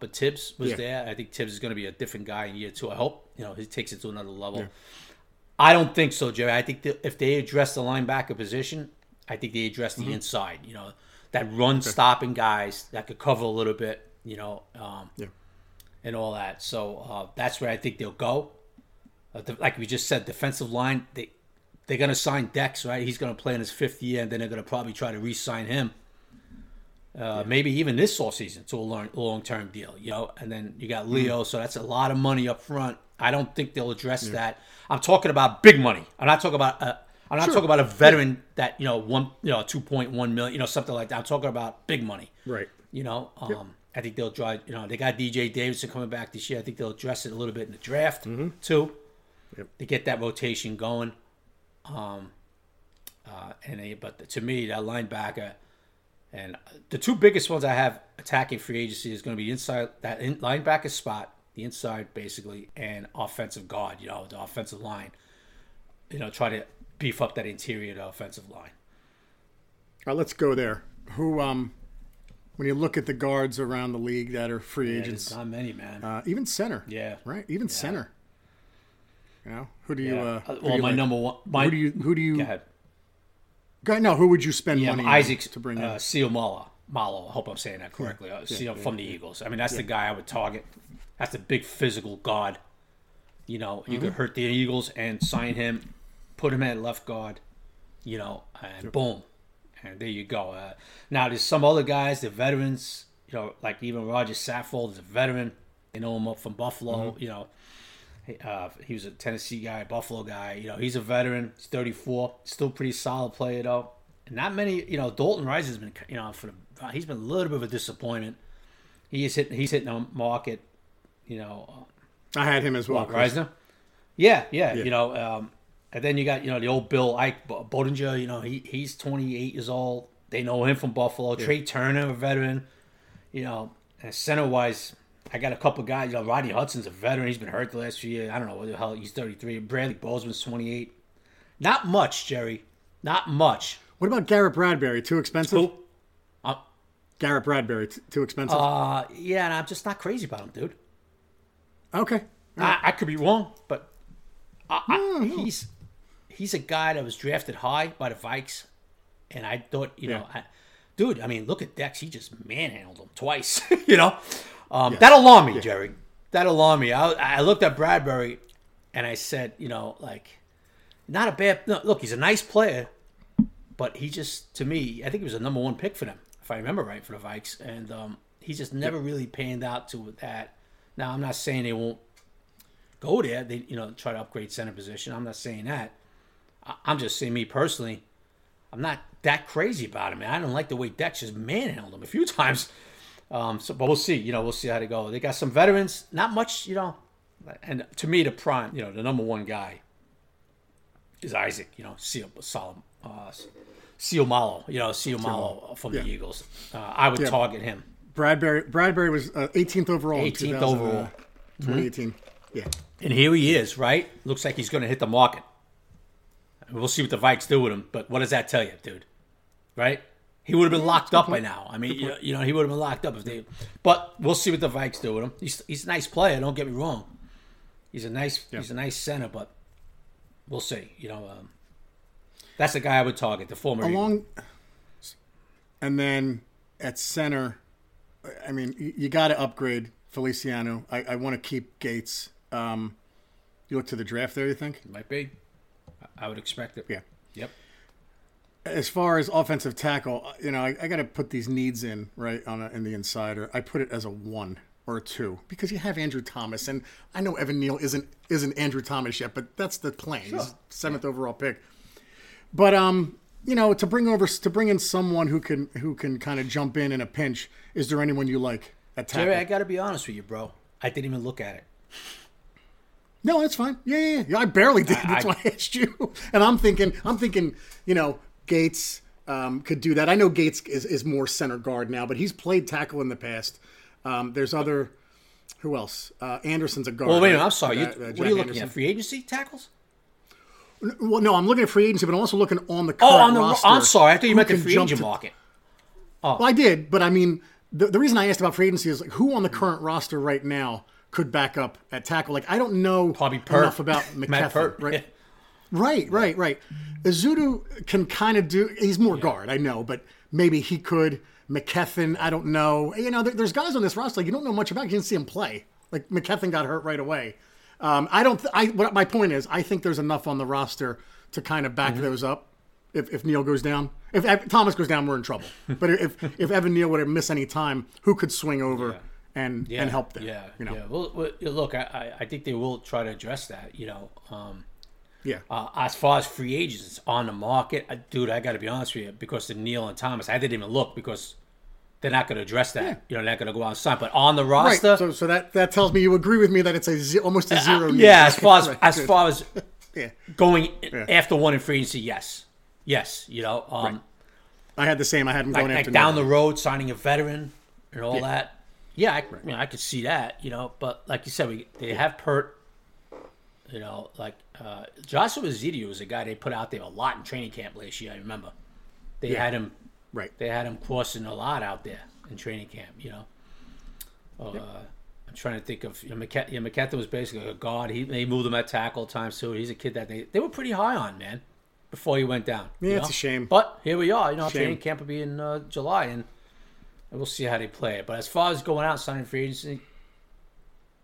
But Thibs was there. I think Thibs is going to be a different guy in year two. I hope, you know, he takes it to another level. Yeah. I don't think so, Jerry. I think that if they address the linebacker position, I think they address the inside. You know, that run-stopping guys that could cover a little bit, you know, and all that. So that's where I think they'll go. Like we just said, defensive line, they're going to sign Dex, right? He's going to play in his fifth year, and then they're going to probably try to re-sign him. Maybe even this offseason to a long-term deal, you know. And then you got Leo, so that's a lot of money up front. I don't think they'll address that. I'm talking about big money. I'm not talking about a veteran that, you know, 2.1 million, you know, something like that. I'm talking about big money, right? You know, I think they'll try. You know, they got DJ Davidson coming back this year. I think they'll address it a little bit in the draft too to get that rotation going. But to me, that linebacker. And the two biggest ones I have attacking free agency is going to be inside that linebacker spot, the inside basically, and offensive guard, you know, the offensive line. You know, try to beef up that interior to offensive line. All right, let's go there. Who, when you look at the guards around the league that are free agents. Not many, man. Even center. Yeah. Right? Even center. You know, who do you number one. Who do you Go ahead. No, who would you spend money on to bring in? Seumalo. I hope I'm saying that correctly. From the Eagles. I mean, that's the guy I would target. That's a big physical guard. You know, you could hurt the Eagles and sign him, put him at left guard, you know, and boom. And there you go. Now, there's some other guys, the veterans, you know, like even Roger Saffold is a veteran. They know him up from Buffalo, you know. He was a Tennessee guy, Buffalo guy. You know, he's a veteran. He's 34. Still pretty solid player, though. And not many, you know, Dalton Rice has been, you know, he's been a little bit of a disappointment. He's hitting a market, you know. I had him as well. Reisner? Yeah. You know, and then you got, you know, the old Bill Ike Bodinger. You know, he's 28 years old. They know him from Buffalo. Yeah. Trey Turner, a veteran. You know, and center-wise, I got a couple guys. You know, Rodney Hudson's a veteran. He's been hurt the last few years. I don't know what the hell. He's 33. Bradley Bozeman's 28. Not much, Jerry. Not much. What about Garrett Bradberry? Too expensive? Who? Garrett Bradberry. Too expensive? Yeah, and I'm just not crazy about him, dude. Okay. Right. I could be wrong, but he's a guy that was drafted high by the Vikes, and I thought, you know, I mean, look at Dex. He just manhandled him twice, you know? That alarmed me, Jerry. That alarmed me. I looked at Bradberry, and I said, you know, like, not a bad. No, look, he's a nice player, but he just, to me, I think he was a number one pick for them, if I remember right, for the Vikes, and he just never really panned out to that. Now, I'm not saying they won't go there. They, you know, try to upgrade center position. I'm not saying that. I'm just saying, me personally, I'm not that crazy about him. Man, I don't like the way Dex just manhandled him a few times. But we'll see. You know, we'll see how they go. They got some veterans, not much, you know. And to me, the prime, you know, the number one guy is Isaac. You know, Seumalo. You know, Seumalo from the Eagles. I would target him. Bradberry was 18th overall. 18th overall, 2018. Yeah. And here he is, right? Looks like he's going to hit the market. We'll see what the Vikes do with him. But what does that tell you, dude? Right? He would have been locked up by now. I mean, you know, he would have been locked up if they. But we'll see what the Vikes do with him. He's a nice player. Don't get me wrong. He's a nice center, but we'll see. You know, that's the guy I would target. The former. And then at center, I mean, you got to upgrade Feliciano. I want to keep Gates. You look to the draft there. You think it might be? I would expect it. Yeah. Yep. As far as offensive tackle, you know, I got to put these needs in, right, in the insider. I put it as a 1 or a 2 because you have Andrew Thomas. And I know Evan Neal isn't Andrew Thomas yet, but that's the plan. Sure. He's 7th overall pick. But, you know, to bring in someone who can kind of jump in a pinch, is there anyone you like at tackle? Jerry, I got to be honest with you, bro. I didn't even look at it. No, that's fine. Yeah. I barely did. That's why I asked you. And I'm thinking, you know, Gates could do that. I know Gates is more center guard now, but he's played tackle in the past. There's other – who else? Anderson's a guard. Well, wait a minute. I'm sorry. What are you looking at? Free agency tackles? Well, no, I'm looking at free agency, but I'm also looking on the current roster. I'm sorry. I thought you meant the free agent market. Well, I did, but I mean the reason I asked about free agency is like who on the current roster right now could back up at tackle. Like I don't know enough about McCaffrey, right? Right. Azudu can kind of do, he's more guard, I know, but maybe he could. McKethin, I don't know. You know, there's guys on this roster, like, you don't know much about. You didn't see him play. Like, McKethin got hurt right away. My point is, I think there's enough on the roster to kind of back those up. If Neal goes down, if Thomas goes down, we're in trouble. But if Evan Neal would have missed any time, who could swing over and help them? Yeah, you know. Yeah. Well, look, I think they will try to address that. You know, as far as free agents on the market, I got to be honest with you, because the Neal and Thomas, I didn't even look because they're not going to address that. Yeah. You know, they're not going to go out and sign. But on the roster, right. So that tells me you agree with me that it's almost a zero. Yeah, as far as going after one in free agency, yes. Yes, you know. Right. I had the same. I had him going after down the road, signing a veteran and all that. Yeah, I could see that, you know. But like you said, they have Pert. You know, like Joshua Zidio was a guy they put out there a lot in training camp last year, I remember. They had him. Right. They had him crossing a lot out there in training camp, you know. I'm trying to think of, you know, McKetha was basically a guard. They moved him at tackle times too. He's a kid that they were pretty high on, man, before he went down. Yeah, it's a shame. But here we are. You know, training camp will be in July, and we'll see how they play it. But as far as going out, signing free agency,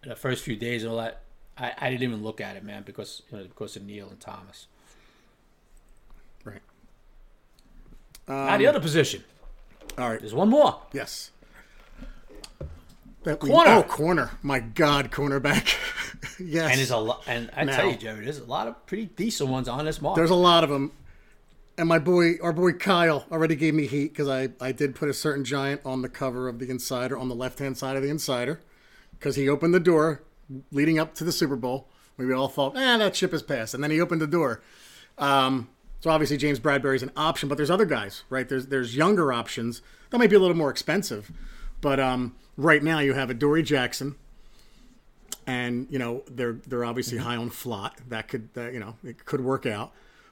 the first few days and all that, I didn't even look at it, man, because, you know, because of Neal and Thomas. Right. Now the other position. All right. There's one more. Yes. Corner. My God, cornerback. Yes. And tell you, Jerry, there's a lot of pretty decent ones on this market. There's a lot of them. And our boy Kyle already gave me heat because I did put a certain giant on the cover of the Insider, on the left-hand side of the Insider, because he opened the door leading up to the Super Bowl. We all thought, that ship has passed. And then he opened the door. So obviously James Bradberry's an option, but there's other guys, right? There's younger options that might be a little more expensive. But right now you have Adoree' Jackson. And, you know, they're obviously high on Flott. That could, you know, it could work out.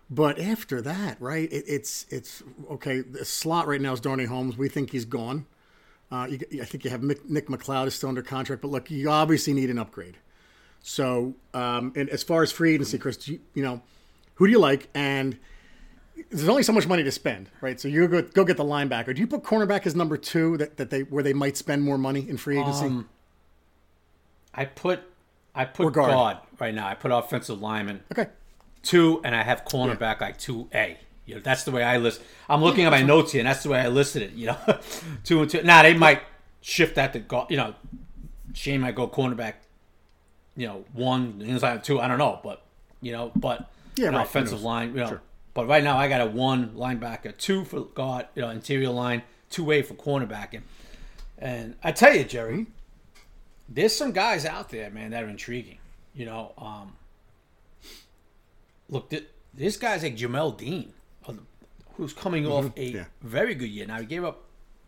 But after that, right, it's okay, the slot right now is Darnay Holmes. We think he's gone. I think you have Nick McLeod is still under contract. But, look, you obviously need an upgrade. So, and as far as free agency, Chris, you know, who do you like? And there's only so much money to spend, right? So you go get the linebacker. Do you put cornerback as number two where they might spend more money in free agency? I put guard right now. I put offensive lineman. Okay. 2, and I have cornerback like 2A. You know, that's the way I list. I'm looking at my notes here, and that's the way I listed it. You know, 2 and 2. Now they might shift that to guard. You know, Shane might go cornerback. You know, 1 inside of 2. I don't know, but you know, right, offensive line. You know, sure. But right now I got a 1 linebacker, 2 for guard. You know, interior line, 2A for cornerback, and I tell you, Jerry. Mm-hmm. There's some guys out there, man, that are intriguing. You know, look, this guy's like Jamel Dean, who's coming off a very good year. Now, he gave up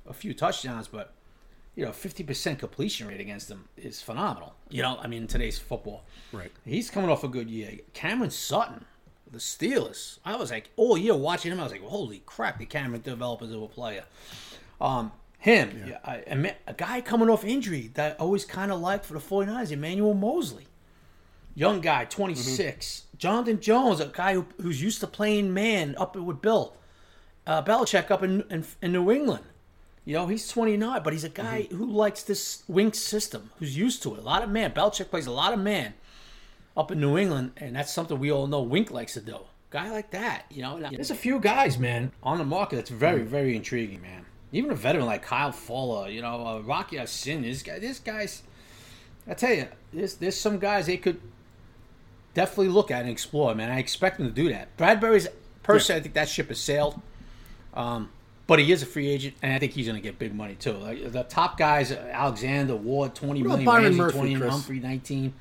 a few touchdowns, but, you know, 50% completion rate against him is phenomenal. You know, I mean, in today's football. Right. He's coming off a good year. Cameron Sutton, the Steelers. I was like, all year watching him, I was like, holy crap, the Cameron developed into a player. A guy coming off injury that I always kind of liked for the 49ers, Emmanuel Mosley. Young guy, 26. Mm-hmm. Jonathan Jones, a guy who's used to playing man up with Bill Belichick up in New England. You know, he's 29, but he's a guy who likes this wing system, who's used to it. A lot of man. Belichick plays a lot of man up in New England, and that's something we all know Wink likes to do. Guy like that, you know. There's a few guys, man, on the market that's very, very intriguing, man. Even a veteran like Kyle Fuller, you know, Rocky Sin, this guy's, I tell you, there's some guys they could definitely look at and explore, man. I expect them to do that. Bradberry's, personally, I think that ship has sailed. But he is a free agent, and I think he's going to get big money, too. Like, the top guys, Alexander, Ward, 20 million, Byron Murphy, 20 million, Humphrey, 19.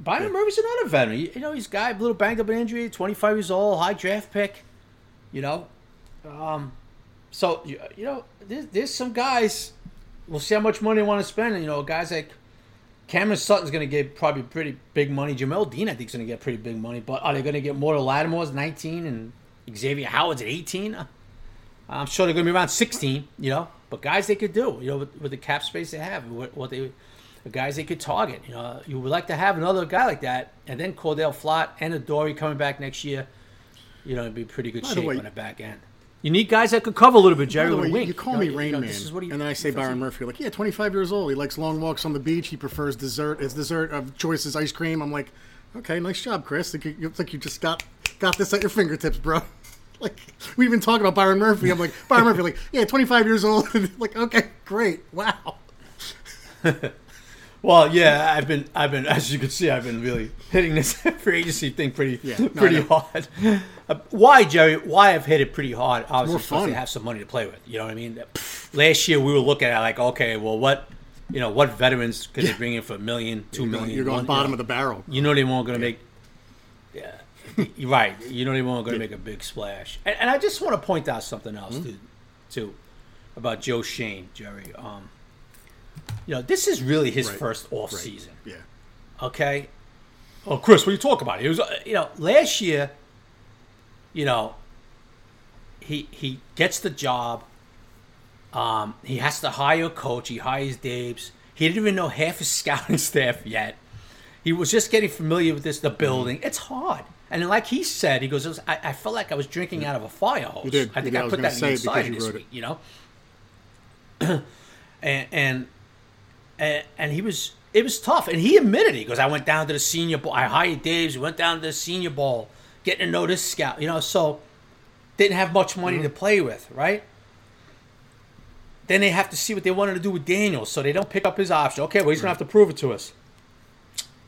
Byron Murphy's another veteran. You know, he's a guy, a little banged up in injury, 25 years old, high draft pick, you know. So, you know, there's some guys, we'll see how much money they want to spend. And, you know, guys like Cameron Sutton's going to get probably pretty big money. Jamel Dean, I think, is going to get pretty big money. But are they going to get more to Lattimore's 19 and Xavier Howard's at 18? I'm sure they're going to be around 16, you know. But guys they could do, you know, with the cap space they have, what they the guys they could target. You know, you would like to have another guy like that, and then Cordell Flott and Adoree coming back next year. You know, it'd be pretty good shape on the back end. You need guys that could cover a little bit, Jerry. Wink. You call me Rain Man, this is what and then I say Byron Murphy. You're like, yeah, 25 years old. He likes long walks on the beach. He prefers dessert. His dessert of choice is ice cream. I'm like, okay, nice job, Chris. It's like you just got this at your fingertips, bro. Like, we've been talking about Byron Murphy. I'm like, Byron Murphy, like, yeah, 25 years old. Like, okay, great. Wow. Well, yeah, I've been, as you can see, I've been really hitting this free agency thing pretty hard. Why, Jerry? Why I've hit it pretty hard? Obviously, because they have some money to play with. You know what I mean? Last year, we were looking at like, okay, well, what veterans could they bring in for $1 million, $2 million? You're going bottom of the barrel. You know they weren't going to make. Yeah. You're right. You know they weren't going to make a big splash. And I just want to point out something else too about Joe Schoen, Jerry. You know, this is really his first off season. Yeah. Okay. Oh, Chris, what are you talking about? It was, you know, last year, you know, he gets the job. He has to hire a coach. He hires Daboll. He didn't even know half his scouting staff yet. He was just getting familiar with the building. It's hard. And like he said, he goes, I felt like I was drinking out of a fire hose. You did. I think I put that in the Insider this week, you know? And it was tough. And he admitted it. He goes, I went down to the Senior Bowl. I hired Daboll. We went down to the Senior Bowl, getting to know this scout, you know, so didn't have much money to play with, right? Then they have to see what they wanted to do with Daniel, so they don't pick up his option. Okay, well, he's going to have to prove it to us.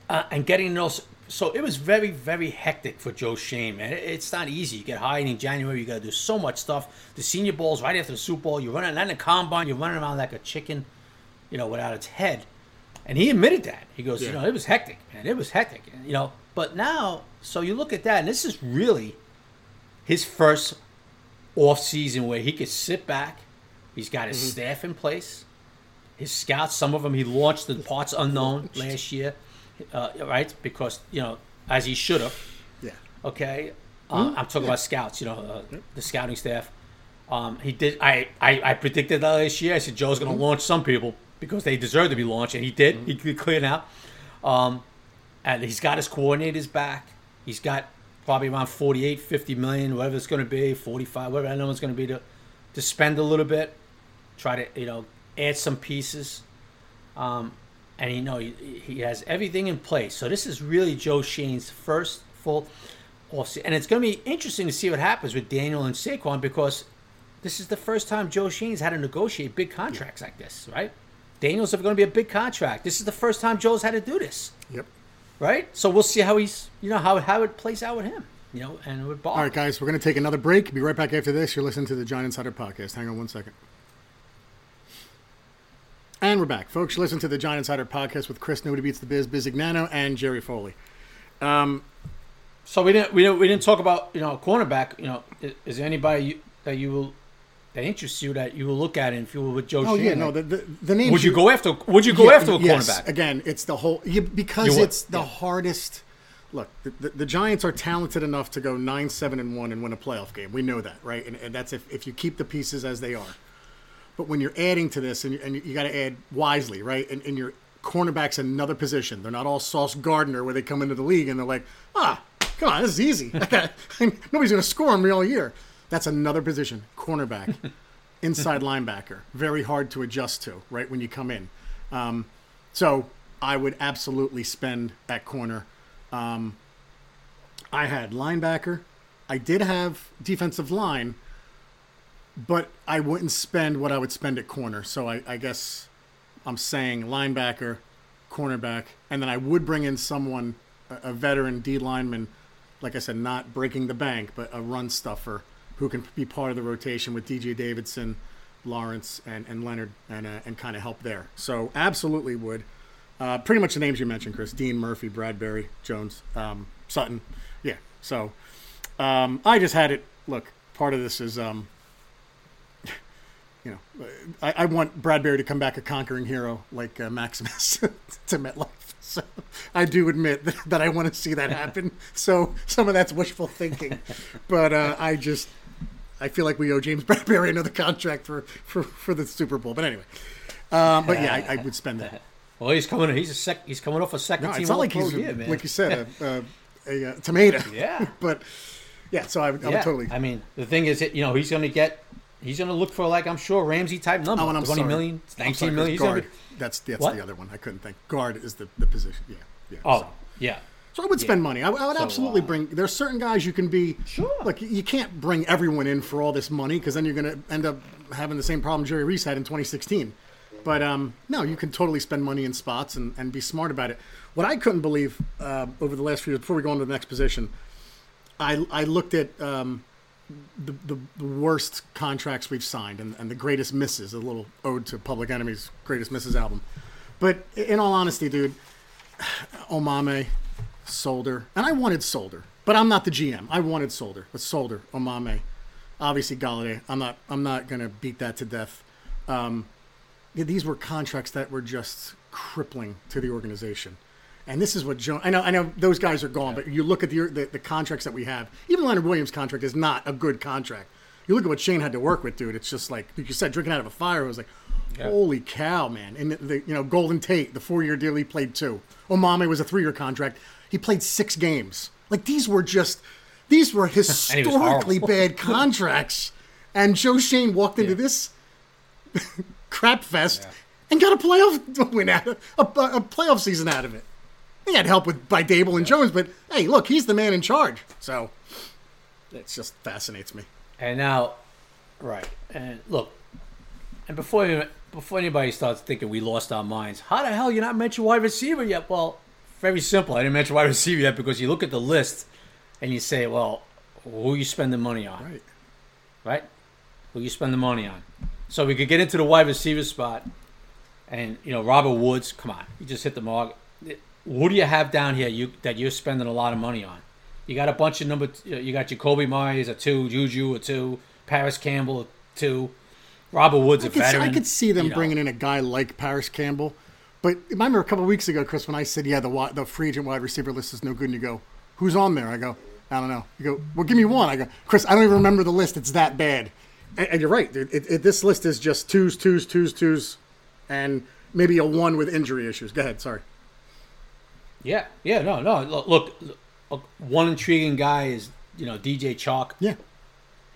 And getting those. So it was very, very hectic for Joe Schoen, man. It's not easy. You get hired in January. You got to do so much stuff. The Senior Bowl's right after the Super Bowl. You're running around the combine. You're running around like a chicken, you know, without its head. And he admitted that. He goes, you know, it was hectic, man. It was hectic, you know. But now, so you look at that, and this is really his first off season where he could sit back. He's got his staff in place. His scouts, some of them he launched in parts unknown last year. Right, because you know, as he should have. Yeah. Okay. I'm talking about scouts. You know, the scouting staff. He did. I predicted that last year. I said Joe's going to launch some people because they deserve to be launched, and he did. He cleared out. And he's got his coordinators back. He's got probably around 48, 50 million, whatever it's going to be, 45, whatever I know it's going to be to spend a little bit, try to add some pieces. And he has everything in place. So this is really Joe Schoen's first full offseason. And it's going to be interesting to see what happens with Daniel and Saquon because this is the first time Joe Schoen's had to negotiate big contracts like this, right? Daniel's going to be a big contract. This is the first time Joe's had to do this. Yep. Right? So we'll see how he's, how it plays out with him, and with Bob. All right, guys, we're going to take another break. Be right back after this. You're listening to the Giant Insider Podcast. Hang on one second. And we're back, folks. You listen to the Giant Insider Podcast with Chris Nobody Beats the Biz, Bisignano, and Jerry Foley. So we didn't talk about cornerback. Is there anybody that interests you that you will look at if you were with Joe? Oh Schoen, yeah, no. The name would you go after? Would you go after a cornerback? Again, it's the whole because it's the hardest. Look, the Giants are talented enough to go 9-7-1 and win a playoff game. We know that, right? And that's if you keep the pieces as they are. But when you're adding to this, and you got to add wisely, right? And your cornerback's another position. They're not all Sauce Gardner where they come into the league and they're like, come on, this is easy. Nobody's going to score me all year. That's another position, cornerback, inside linebacker. Very hard to adjust to, right, when you come in. So I would absolutely spend at corner. I had linebacker. I did have defensive line. But I wouldn't spend what I would spend at corner. So I guess I'm saying linebacker, cornerback, and then I would bring in someone, a veteran D lineman, like I said, not breaking the bank, but a run stuffer who can be part of the rotation with DJ Davidson, Lawrence, and Leonard, and kind of help there. So absolutely would. Pretty much the names you mentioned, Chris. Dean, Murphy, Bradberry, Jones, Sutton. Yeah. So I just had it. Look, part of this is... I want Bradberry to come back a conquering hero like Maximus to MetLife. So I do admit that I want to see that happen. So some of that's wishful thinking, but I feel like we owe James Bradberry another contract for the Super Bowl. But anyway, but yeah, I would spend that. Well, he's coming off a second team. It's not like he's year, man. Like you said, a tomato. Yeah, but yeah. So I would totally. I mean, the thing is, that, you know, he's going to look for, like, I'm sure, Ramsey type number. Oh, and I'm 20 sorry. Million, 19 sorry, million. Guard. That's the other one. I couldn't think. Guard is the position. Yeah. Oh, so. Yeah. So I would spend money. I would absolutely bring. There's certain guys you can be. Sure. Like, you can't bring everyone in for all this money, because then you're going to end up having the same problem Jerry Reese had in 2016. But no, you can totally spend money in spots and be smart about it. What I couldn't believe over the last few years, before we go on to the next position, I looked at the worst contracts we've signed and the greatest misses, a little ode to Public Enemy's Greatest Misses album. But in all honesty, dude, Omame, Solder, and I wanted Solder, but I'm not the GM. I wanted Solder, but Solder, Omame, obviously Galladay. I'm not gonna beat that to death. These were contracts that were just crippling to the organization, and this is what Joe. I know those guys are gone, but you look at the contracts that we have. Even Leonard Williams' contract is not a good contract. You look at what Shane had to work with, dude. It's just like you said, drinking out of a fire. It was like, holy cow, man! And Golden Tate, the 4-year deal, he played 2. Omame was a 3-year contract. He played 6 games. Like, these were historically bad contracts. And Joe Schoen walked into this crap fest and got a playoff win out of a playoff season out of it. He had help by Daboll and Jones, but hey, look, he's the man in charge. So it just fascinates me. And now, right? And look, and before anybody starts thinking we lost our minds, how the hell you not mention wide receiver yet? Well, very simple. I didn't mention wide receiver yet because you look at the list and you say, well, who are you spending money on? Right? Who you spend the money on? So we could get into the wide receiver spot, and Robert Woods, come on, you just hit the mark. What do you have down here that you're spending a lot of money on? You got a bunch of you got Jacoby Myers at 2, Juju at 2, Paris Campbell at 2, Robert Woods at veteran. I could see them bringing in a guy like Paris Campbell, but I remember a couple of weeks ago, Chris, when I said, the free agent wide receiver list is no good, and you go, who's on there? I go, I don't know. You go, well, give me one. I go, Chris, I don't even remember the list. It's that bad. And you're right, dude. This list is just twos, and maybe a 1 with injury issues. Go ahead. Sorry. Yeah. No. Look, one intriguing guy is, DJ Chark. Yeah.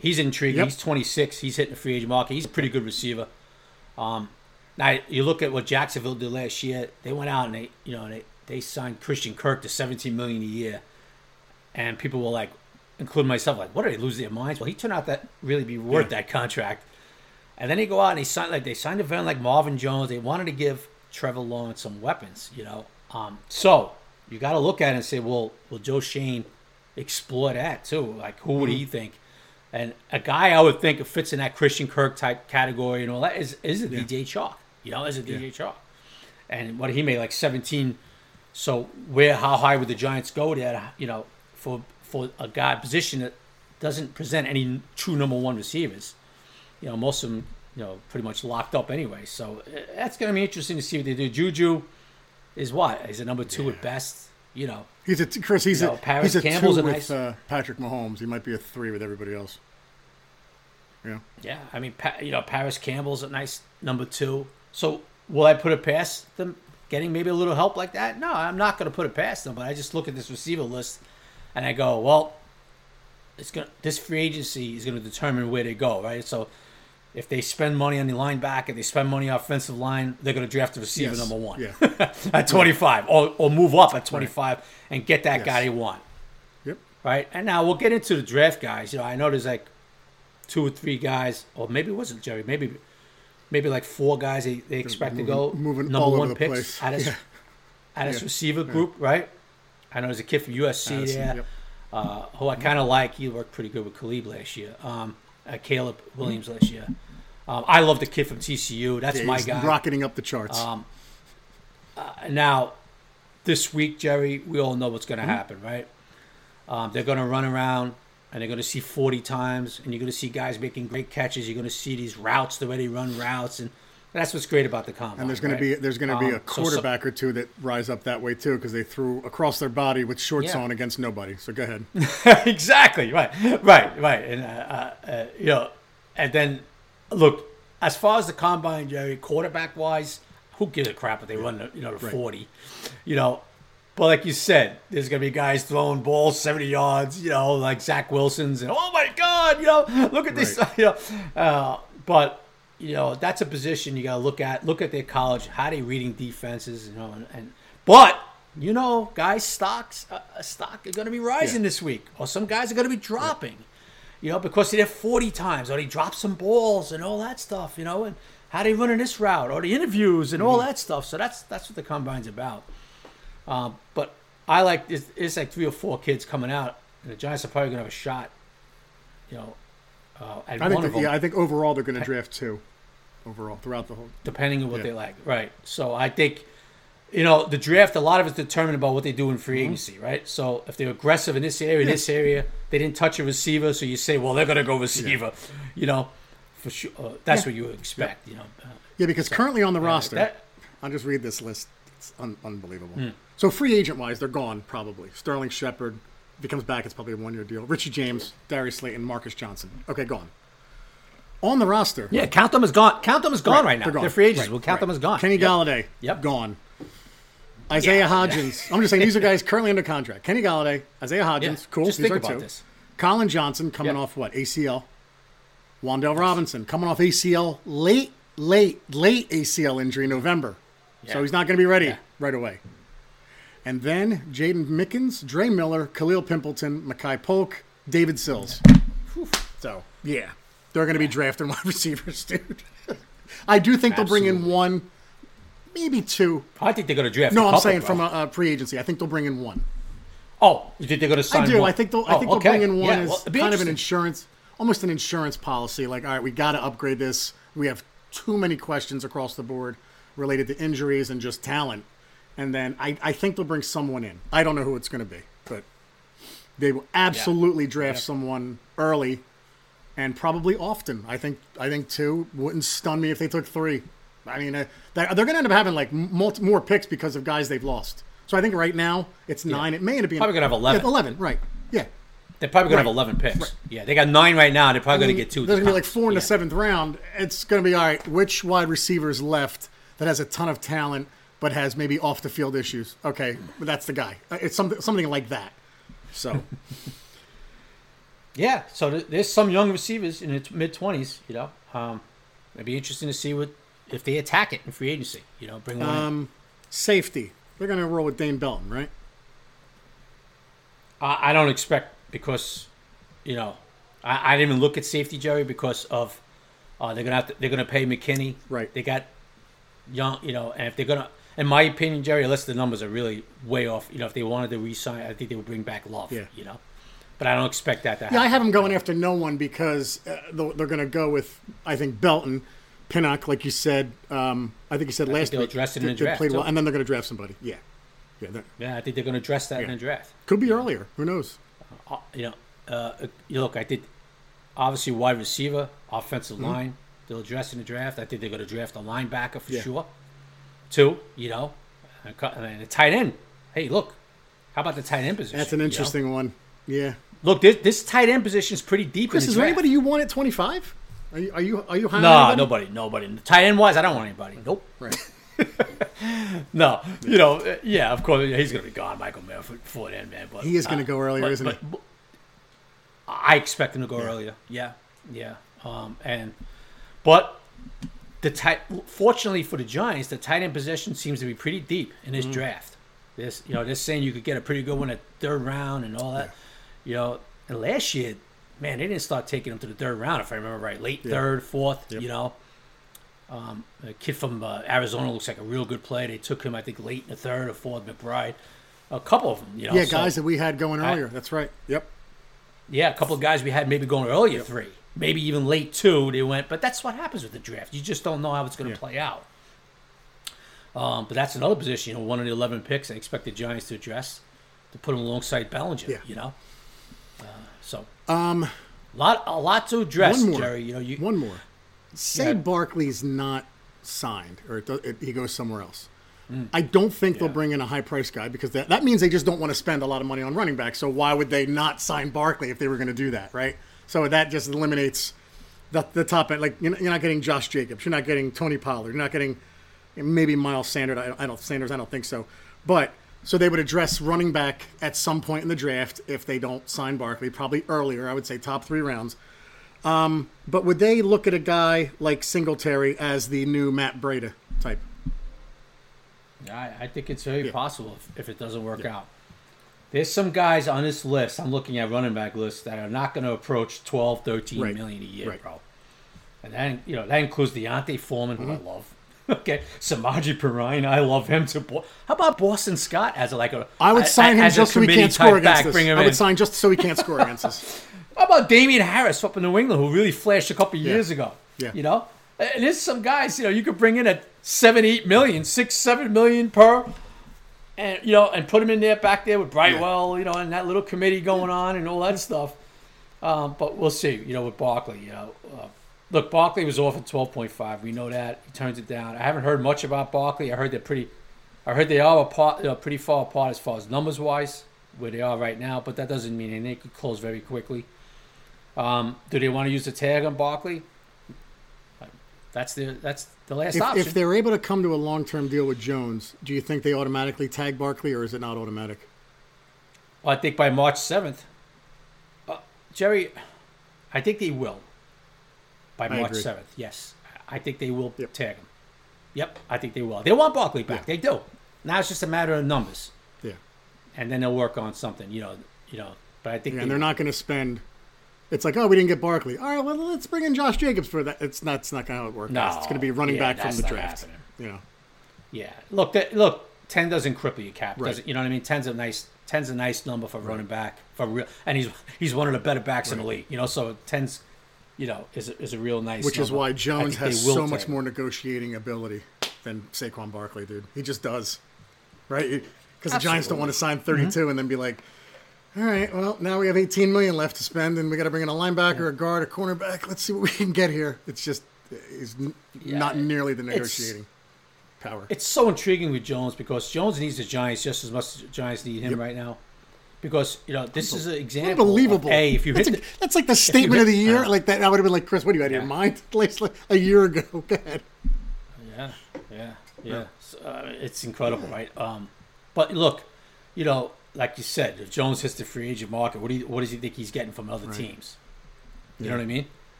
He's intriguing. Yep. He's 26. He's hitting the free agent market. He's a pretty good receiver. Now, you look at what Jacksonville did last year. They went out and they signed Christian Kirk to $17 million a year. And people were like, including myself, like, what, did they lose their minds? Well, he turned out that really be worth that contract. And then they go out and they signed a veteran like Marvin Jones. They wanted to give Trevor Lawrence some weapons, So you got to look at it and say, well, will Joe Schoen explore that too? Like, who would he think? And a guy I would think fits in that Christian Kirk type category and all that is a DJ Chark. DJ Chark. And what he made, like 17. So how high would the Giants go there, for a guy position that doesn't present any true number one receivers. Most of them, pretty much locked up anyway. So that's going to be interesting to see what they do. Juju is what? He's a number 2 at best, He's Chris, Paris Campbell's a 2 with Patrick Mahomes. He might be a 3 with everybody else. Yeah. Yeah, I mean, Paris Campbell's a nice number 2. So will I put it past them getting maybe a little help like that? No, I'm not going to put it past them, but I just look at this receiver list and I go, well, this free agency is going to determine where they go, right? So if they spend money on the linebacker, if they spend money on offensive line, they're going to draft the receiver number 1 at 25 or move up at 25 and get that guy they want. Yep. Right? And now we'll get into the draft guys. I know there's like 2 or 3 guys, or maybe it wasn't Jerry, maybe like 4 guys they expect to go number 1 picks at his receiver group, right? I know there's a kid from USC there who I kind of like. He worked pretty good with Caleb last year, Caleb Williams last year. I love the kid from TCU. That's my guy. Rocketing up the charts. Now, this week, Jerry, we all know what's going to happen, right? They're going to run around, and they're going to see 40 times, and you're going to see guys making great catches. You're going to see these routes, the way they run routes, and that's what's great about the combine. And there's going to be a quarterback or 2 that rise up that way too, because they threw across their body with shorts on against nobody. So go ahead. Exactly right. And and then look, as far as the combine, Jerry, quarterback wise, who gives a crap if they run the 40, you know. But like you said, there's going to be guys throwing balls 70 yards, you know, like Zach Wilson's, and oh my God, you know, look at this, you know. But, you know, that's a position you got to look at their college, how they reading defenses, you know, but, you know, guys, stock are going to be rising this week, or some guys are going to be dropping, you know, because they did 40 times, or they drop some balls and all that stuff, you know, and how they running this route, or the interviews and all that stuff. So that's what the combine's about. But I like it's like 3 or 4 kids coming out, and the Giants are probably going to have a shot, you know, at I think one of them. Yeah, I think overall they're going to draft 2 overall throughout the whole. Depending on what they like. Right. So I think, you know, the draft, a lot of it's determined about what they do in free agency, right? So if they're aggressive in this area, they didn't touch a receiver, so you say, well, they're going to go receiver, you know, for sure. That's what you would expect, you know. Because currently on the roster, I'll just read this list. It's unbelievable. So free agent-wise, they're gone probably. Sterling Shepard, if he comes back, it's probably a one-year deal. Richie James, Darius Slayton, Marcus Johnson. Okay, gone. On the roster. Yeah, count them as gone. Count them as gone right now. They're free agents. We'll count them as gone. Kenny Galladay, gone. Isaiah Hodgins. I'm just saying these are guys currently under contract. Kenny Galladay, Isaiah Hodgins, cool. Just these think are about 2. This. Colin Johnson coming off what? ACL. Wan'Dale Robinson coming off ACL late ACL injury in November. Yeah. So he's not going to be ready right away. And then Jaden Mickens, Dre Miller, Khalil Pimpleton, Mekhi Polk, David Sills. So, they're going to be drafting wide receivers, dude. I do think they'll bring in 1, maybe 2. I think they're going to draft a couple, I'm saying from a pre-agency. I think they'll bring in 1. Oh, you think they're going to sign 1? I do. One? I think they'll bring in 1 as kind of an insurance, almost an insurance policy. Like, all right, we got to upgrade this. We have too many questions across the board related to injuries and just talent. And then I think they'll bring someone in. I don't know who it's going to be, but they will absolutely draft someone early and probably often. I think 2 wouldn't stun me if they took 3. I mean, they're going to end up having like more picks because of guys they've lost. So I think right now it's 9. It may end up being probably going to have 11. 11, right? Yeah, they're probably going to have 11 picks. Right. Yeah, they got 9 right now. They're probably going to get 2. There's going to be like 4 in the 7th round. It's going to be all right. Which wide receiver's left that has a ton of talent but has maybe off-the-field issues? Okay, but that's the guy. It's something like that. So, so there's some young receivers in the mid-20s, you know. It'd be interesting to see if they attack it in free agency, you know, bring one in. Safety. They're going to roll with Dane Belton, right? I don't expect, because, you know, I didn't even look at safety, Jerry, because of they're going to pay McKinney. Right. They got young, you know, and if they're going to, in my opinion, Jerry, unless the numbers are really way off, you know, if they wanted to re-sign, I think they would bring back Love, you know. But I don't expect that to happen. Yeah, I have them going after no one because they're going to go with, I think, Belton, Pinnock, like you said. I think you said last week. They played well, and then they're going to draft somebody. Yeah, I think they're going to address that in the draft. Could be earlier. Who knows? Look, I think, obviously, wide receiver, offensive line, they'll address in the draft. I think they're going to draft a linebacker for sure. 2, you know, and a tight end. Hey, look, how about the tight end position? That's an interesting one. Yeah. Look, this tight end position is pretty deep. Chris, in the draft. Is there anybody you want at 25? Are you high? No, nobody. Tight end wise, I don't want anybody. Nope. Right. No, you know, of course, he's going to be gone, Michael Mayer, for then, man. But he is going to go earlier, isn't he? But I expect him to go earlier. Yeah. But fortunately for the Giants, the tight end position seems to be pretty deep in this draft. This, you know, they're saying you could get a pretty good one at 3rd round and all that. You know, and last year, man, they didn't start taking them to the 3rd round, if I remember right. Late 3rd, 4th, you know. A kid from Arizona looks like a real good player. They took him, I think, late in the 3rd or 4th, McBride. A couple of them, you know. Yeah, guys that we had going earlier. That's right. Yep. Yeah, a couple of guys we had maybe going earlier, 3. Maybe even late 2, they went. But that's what happens with the draft. You just don't know how it's going to play out. But that's another position. You know, one of the 11 picks, I expect the Giants to address, to put them alongside Bellinger. Yeah. You know, a lot to address. One more, Jerry. You know, one more. Say Barkley's not signed, or he goes somewhere else. I don't think they'll bring in a high-price guy because that means they just don't want to spend a lot of money on running back. So why would they not sign Barkley if they were going to do that, right? So that just eliminates the top end. Like, you're not getting Josh Jacobs. You're not getting Tony Pollard. You're not getting Maybe Miles Sanders. I don't think so. But so they would address running back at some point in the draft if they don't sign Barkley, probably earlier. I would say top three rounds. But would they look at a guy like Singletary as the new Matt Breida type? I think it's very possible if it doesn't work out. There's some guys on this list, I'm looking at running back lists, that are not going to approach 12, 13 million a year, bro. And that, you know, that includes Deontay Foreman, who I love. Okay, Samaje Perine, I love him too. How about Boston Scott as like a? I would sign him just so he can't score against us. I would sign just so he can't score against us. How about Damian Harris up in New England, who really flashed a couple of years ago? Yeah, you know, and there's some guys, you know, you could bring in at 7, 8 million, 6, 7 million per, and you know, and put him in there back there with Brightwell, you know, and that little committee going on and all that stuff. But we'll see, you know, with Barkley, you know. Look, Barkley was off at 12.5. We know that. He turns it down. I haven't heard much about Barkley. I heard they're pretty. I heard they are apart, you know, pretty far apart as far as numbers wise, where they are right now. But that doesn't mean anything. They could close very quickly. Do they want to use the tag on Barkley? That's the last option. If they're able to come to a long-term deal with Jones, do you think they automatically tag Barkley, or is it not automatic? Well, I think by March 7th, Jerry, I think they will. By March 7th, yes. I think they will tag him. Yep, I think they will. They want Barkley back. They do. Now it's just a matter of numbers. Yeah. And then they'll work on something, you know. But I think they're not going to spend. It's like, oh, we didn't get Barkley. All right, well, let's bring in Josh Jacobs for that. It's not how it works. No, it's going to be running back from the draft. You know. Yeah. Look. 10 doesn't cripple your cap. Right. Doesn't, you know what I mean? 10's a nice number for running back for real. And he's one of the better backs in the league. You know, so 10's. You know, is a real nice. Which number. Is why Jones has so much more negotiating ability than Saquon Barkley, dude. He just does, right? Because the Giants don't want to sign 32 and then be like, all right, well, now we have $18 million left to spend, and we got to bring in a linebacker, a guard, a cornerback. Let's see what we can get here. It's just, he's not nearly the negotiating power. It's so intriguing with Jones because Jones needs the Giants just as much as the Giants need him right now. Because, you know, this is an example. Unbelievable. Hey, if you hit that's like the statement of the year. Like that, I would have been like, Chris, what are you out of your mind? Like a year ago. Go ahead. Yeah. So, it's incredible, right? But look, you know, like you said, if Jones hits the free agent market, what does he think he's getting from other teams? You know what I mean?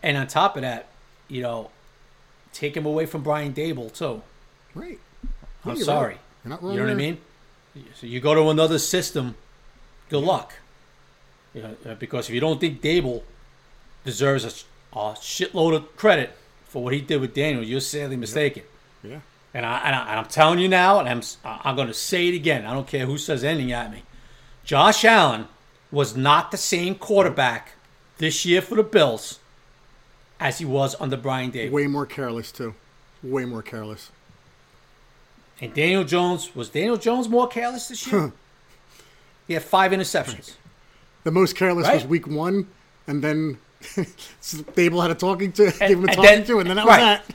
And on top of that, you know, take him away from Brian Daboll too. Right. I'm sorry. You're not wrong. You know what I mean? So you go to another system. Good luck, you know, because if you don't think Daboll deserves a shitload of credit for what he did with Daniel, you're sadly mistaken. Yeah. And I'm telling you now, and I'm going to say it again. I don't care who says anything at me. Josh Allen was not the same quarterback this year for the Bills as he was under Brian Daboll. Way more careless too. Way more careless. And Daniel Jones was Daniel Jones more careless this year? He had 5 interceptions. The most careless was week 1, and then Daboll had a talking to, gave him a talking to, and then that was that.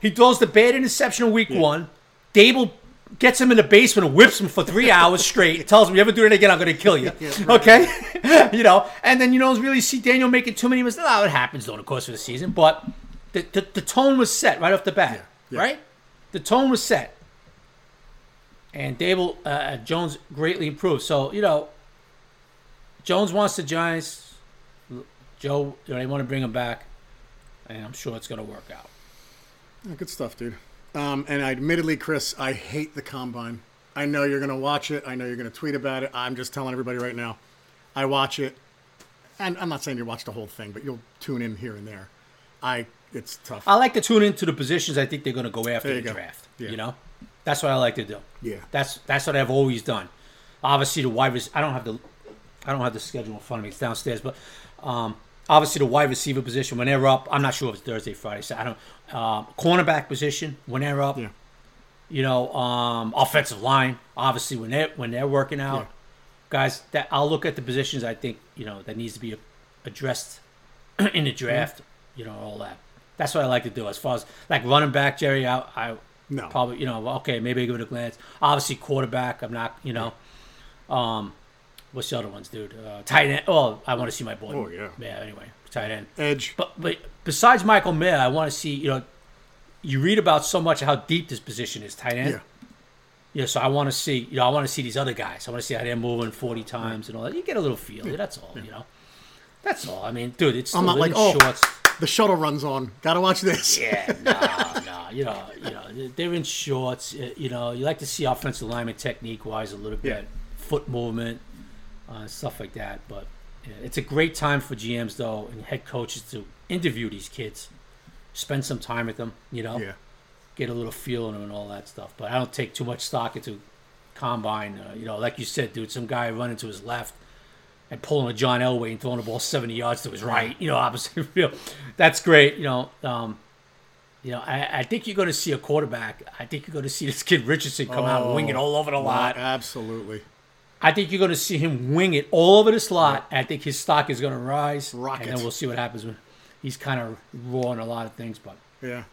He throws the bad interception in week 1. Daboll gets him in the basement and whips him for 3 hours straight. Tells him, if you ever do that again, I'm going to kill you. Okay? You know, and then you don't really see Daniel making too many mistakes. It happens during the course of the season, but the tone was set right off the bat. Yeah. Right? The tone was set. And Daboll, Jones greatly improved. So, you know, Jones wants the Giants. Joe, you know, they want to bring him back. And I'm sure it's going to work out. Yeah, good stuff, dude. And admittedly, Chris, I hate the Combine. I know you're going to watch it. I know you're going to tweet about it. I'm just telling everybody right now. I watch it. And I'm not saying you watch the whole thing, but you'll tune in here and there. It's tough. I like to tune into the positions I think they're going to go after the draft. Yeah. You know? That's what I like to do. Yeah, that's what I've always done. Obviously, the wide receiver. I don't have the schedule in front of me. It's downstairs, but obviously, the wide receiver position when they're up. I'm not sure if it's Thursday, Friday. So I don't. Cornerback position when they're up. Yeah. You know, offensive line. Obviously, when they're working out, guys. That I'll look at the positions I think you know that needs to be addressed in the draft. Mm-hmm. You know, all that. That's what I like to do as far as like running back, Jerry. I No. Probably, you know, okay, maybe I give it a glance. Obviously, quarterback, I'm not, you know. What's the other ones, dude? Tight end. Oh, I want to see my boy. Oh, yeah. Yeah, anyway, tight end. Edge. But besides Michael Mayer, I want to see, you know, you read about so much how deep this position is, tight end. Yeah, so I want to see, I want to see these other guys. I want to see how they're moving 40 times and all that. You get a little feel. Yeah. That's all, you know. That's all. I mean, dude, it's I'm not like, shorts. The shuttle runs on. Got to watch this. Yeah, no. You know, they're in shorts. You know, you like to see offensive lineman technique-wise a little bit, foot movement, stuff like that. But yeah, it's a great time for GMs, though, and head coaches to interview these kids, spend some time with them, you know, get a little feel on them and all that stuff. But I don't take too much stock into combine. You know, like you said, dude, some guy running to his left and pulling a John Elway and throwing the ball 70 yards to his right, you know, opposite field. That's great, you know. I think you're going to see a quarterback. I think you're going to see this kid Richardson come out and wing it all over the lot. Absolutely. I think you're going to see him wing it all over this lot. Yeah. I think his stock is going to rise. Rocket. And then we'll see what happens when he's kind of raw in a lot of things. But,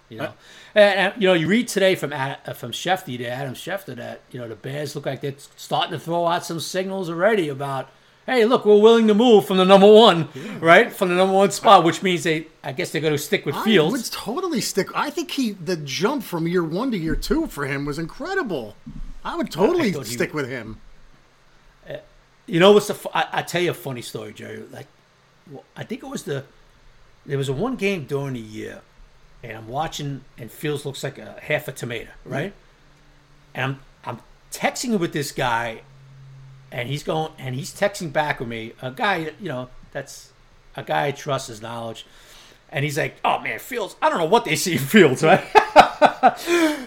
you know, and, you know, you read today from Schefter, Adam Schefter, that, you know, the Bears look like they're starting to throw out some signals already about, hey, look, we're willing to move from the number one, right? From the number one spot, which means I guess they're going to stick with Fields. I would totally stick. I think the jump from year one to year two for him was incredible. I would totally stick with him. You know, I tell you a funny story, Jerry. Like, I think it was there was a one game during the year, and I'm watching, and Fields looks like a half a tomato, right? And I'm texting with this guy. And he's going, and he's texting back with me, a guy, you know, that's a guy I trust his knowledge. And he's like, oh, man, Fields, I don't know what they see in Fields, right?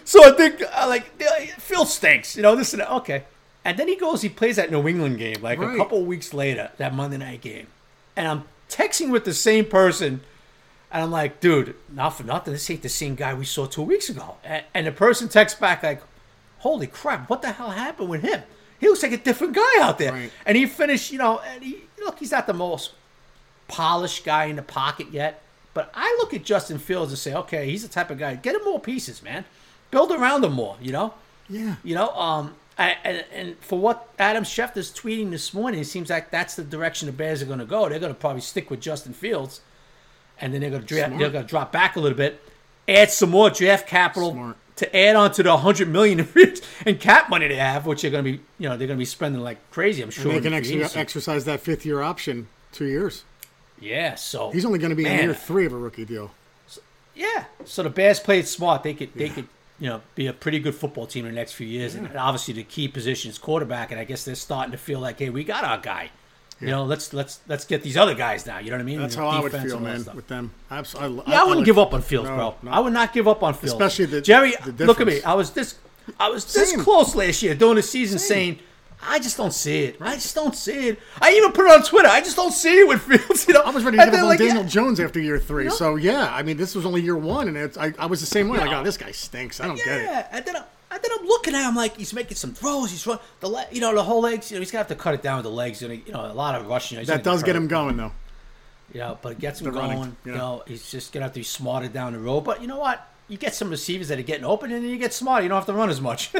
So I think, like, Fields stinks, you know, this and that. Okay. And then he goes, he plays that New England game, like a couple of weeks later, that Monday night game. And I'm texting with the same person. And I'm like, dude, not for nothing, this ain't the same guy we saw 2 weeks ago. And the person texts back like, holy crap, what the hell happened with him? He looks like a different guy out there. Right. And he finished, you know, and he's not the most polished guy in the pocket yet. But I look at Justin Fields and say, okay, he's the type of guy. Get him more pieces, man. Build around him more, you know? Yeah. You know, and for what Adam Schefter's tweeting this morning, it seems like that's the direction the Bears are going to go. They're going to probably stick with Justin Fields. And then they're going to drop back a little bit, add some more draft capital. Smart. To add on to the $100 million in cap money they have, which they're going to be, you know, they're going to be spending like crazy. I'm sure, and they can exercise that fifth-year option 2 years. Yeah, so he's only going to be in year three of a rookie deal. So, so the Bears played smart. They could, you know, be a pretty good football team in the next few years, and obviously the key position is quarterback. And I guess they're starting to feel like, hey, we got our guy. You know, let's get these other guys now. You know what I mean? That's how I would feel, man, with them. Absolutely. Yeah, I wouldn't give up on Fields, bro. No. I would not give up on Fields. Especially Jerry, look at me. I was this close last year during the season saying, I just don't see it. I just don't see it. I even put it on Twitter. I just don't see it with Fields. You know? I was ready to give up on Daniel Jones after year three. You know? So, yeah, I mean, this was only year one, and I was the same way. Like, oh, this guy stinks. I don't get it. Yeah, and then I'm looking at him like he's making some throws. He's running the whole legs. You know, he's gonna have to cut it down with the legs. And you know, a lot of rushing. That does get him going though. Yeah, you know, but it gets him going. You know, he's just gonna have to be smarter down the road. But you know what? You get some receivers that are getting open, and then you get smarter. You don't have to run as much.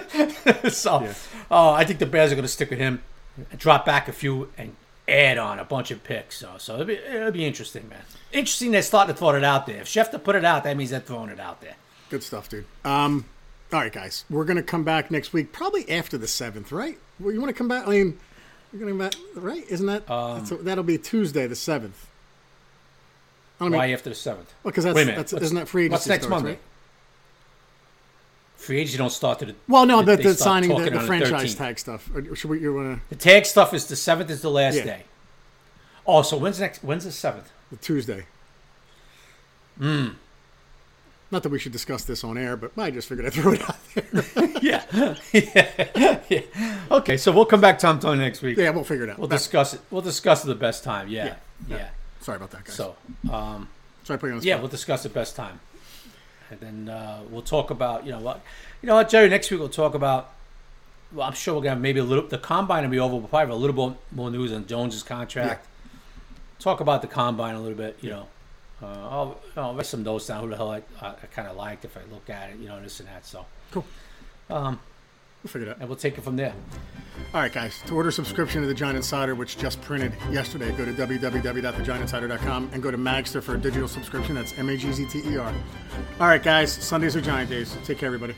So, I think the Bears are gonna stick with him, and drop back a few, and add on a bunch of picks. So it'll be interesting, man. Interesting they're starting to throw it out there. If Schefter put it out, that means they're throwing it out there. Good stuff, dude. All right, guys, we're going to come back next week, probably after the 7th, right? Well, you want to come back? I mean, you're going to come back, right? Isn't that? That'll be Tuesday, the 7th. Why after the 7th? Well, because isn't that free agency? What's next Monday? Right? Free agency don't start to the... Well, no, the signing, the franchise tag stuff. Or should you want to... The tag stuff is the 7th is the last day. Oh, so when's the 7th? The Tuesday. Not that we should discuss this on air, but I just figured I'd throw it out there. Okay, so we'll come back to Tom next week. Yeah, we'll figure it out. Discuss it. We'll discuss it the best time. Yeah. Sorry about that, guys. So, sorry, put you on the spot. Yeah, we'll discuss it best time, and then we'll talk about you know what, Jerry. Next week we'll talk about. Well, I'm sure we're gonna have maybe a little. The combine will be over. We'll probably have a little more news on Jones's contract. Yeah. Talk about the combine a little bit. You know. I'll write some notes down. Who the hell I kind of liked if I look at it, you know, this and that. So cool. We'll figure it out. And we'll take it from there. All right, guys. To order subscription to The Giant Insider, which just printed yesterday, go to www.thegiantinsider.com and go to Magster for a digital subscription. That's M-A-G-Z-T-E-R. All right, guys. Sundays are Giant Days. Take care, everybody.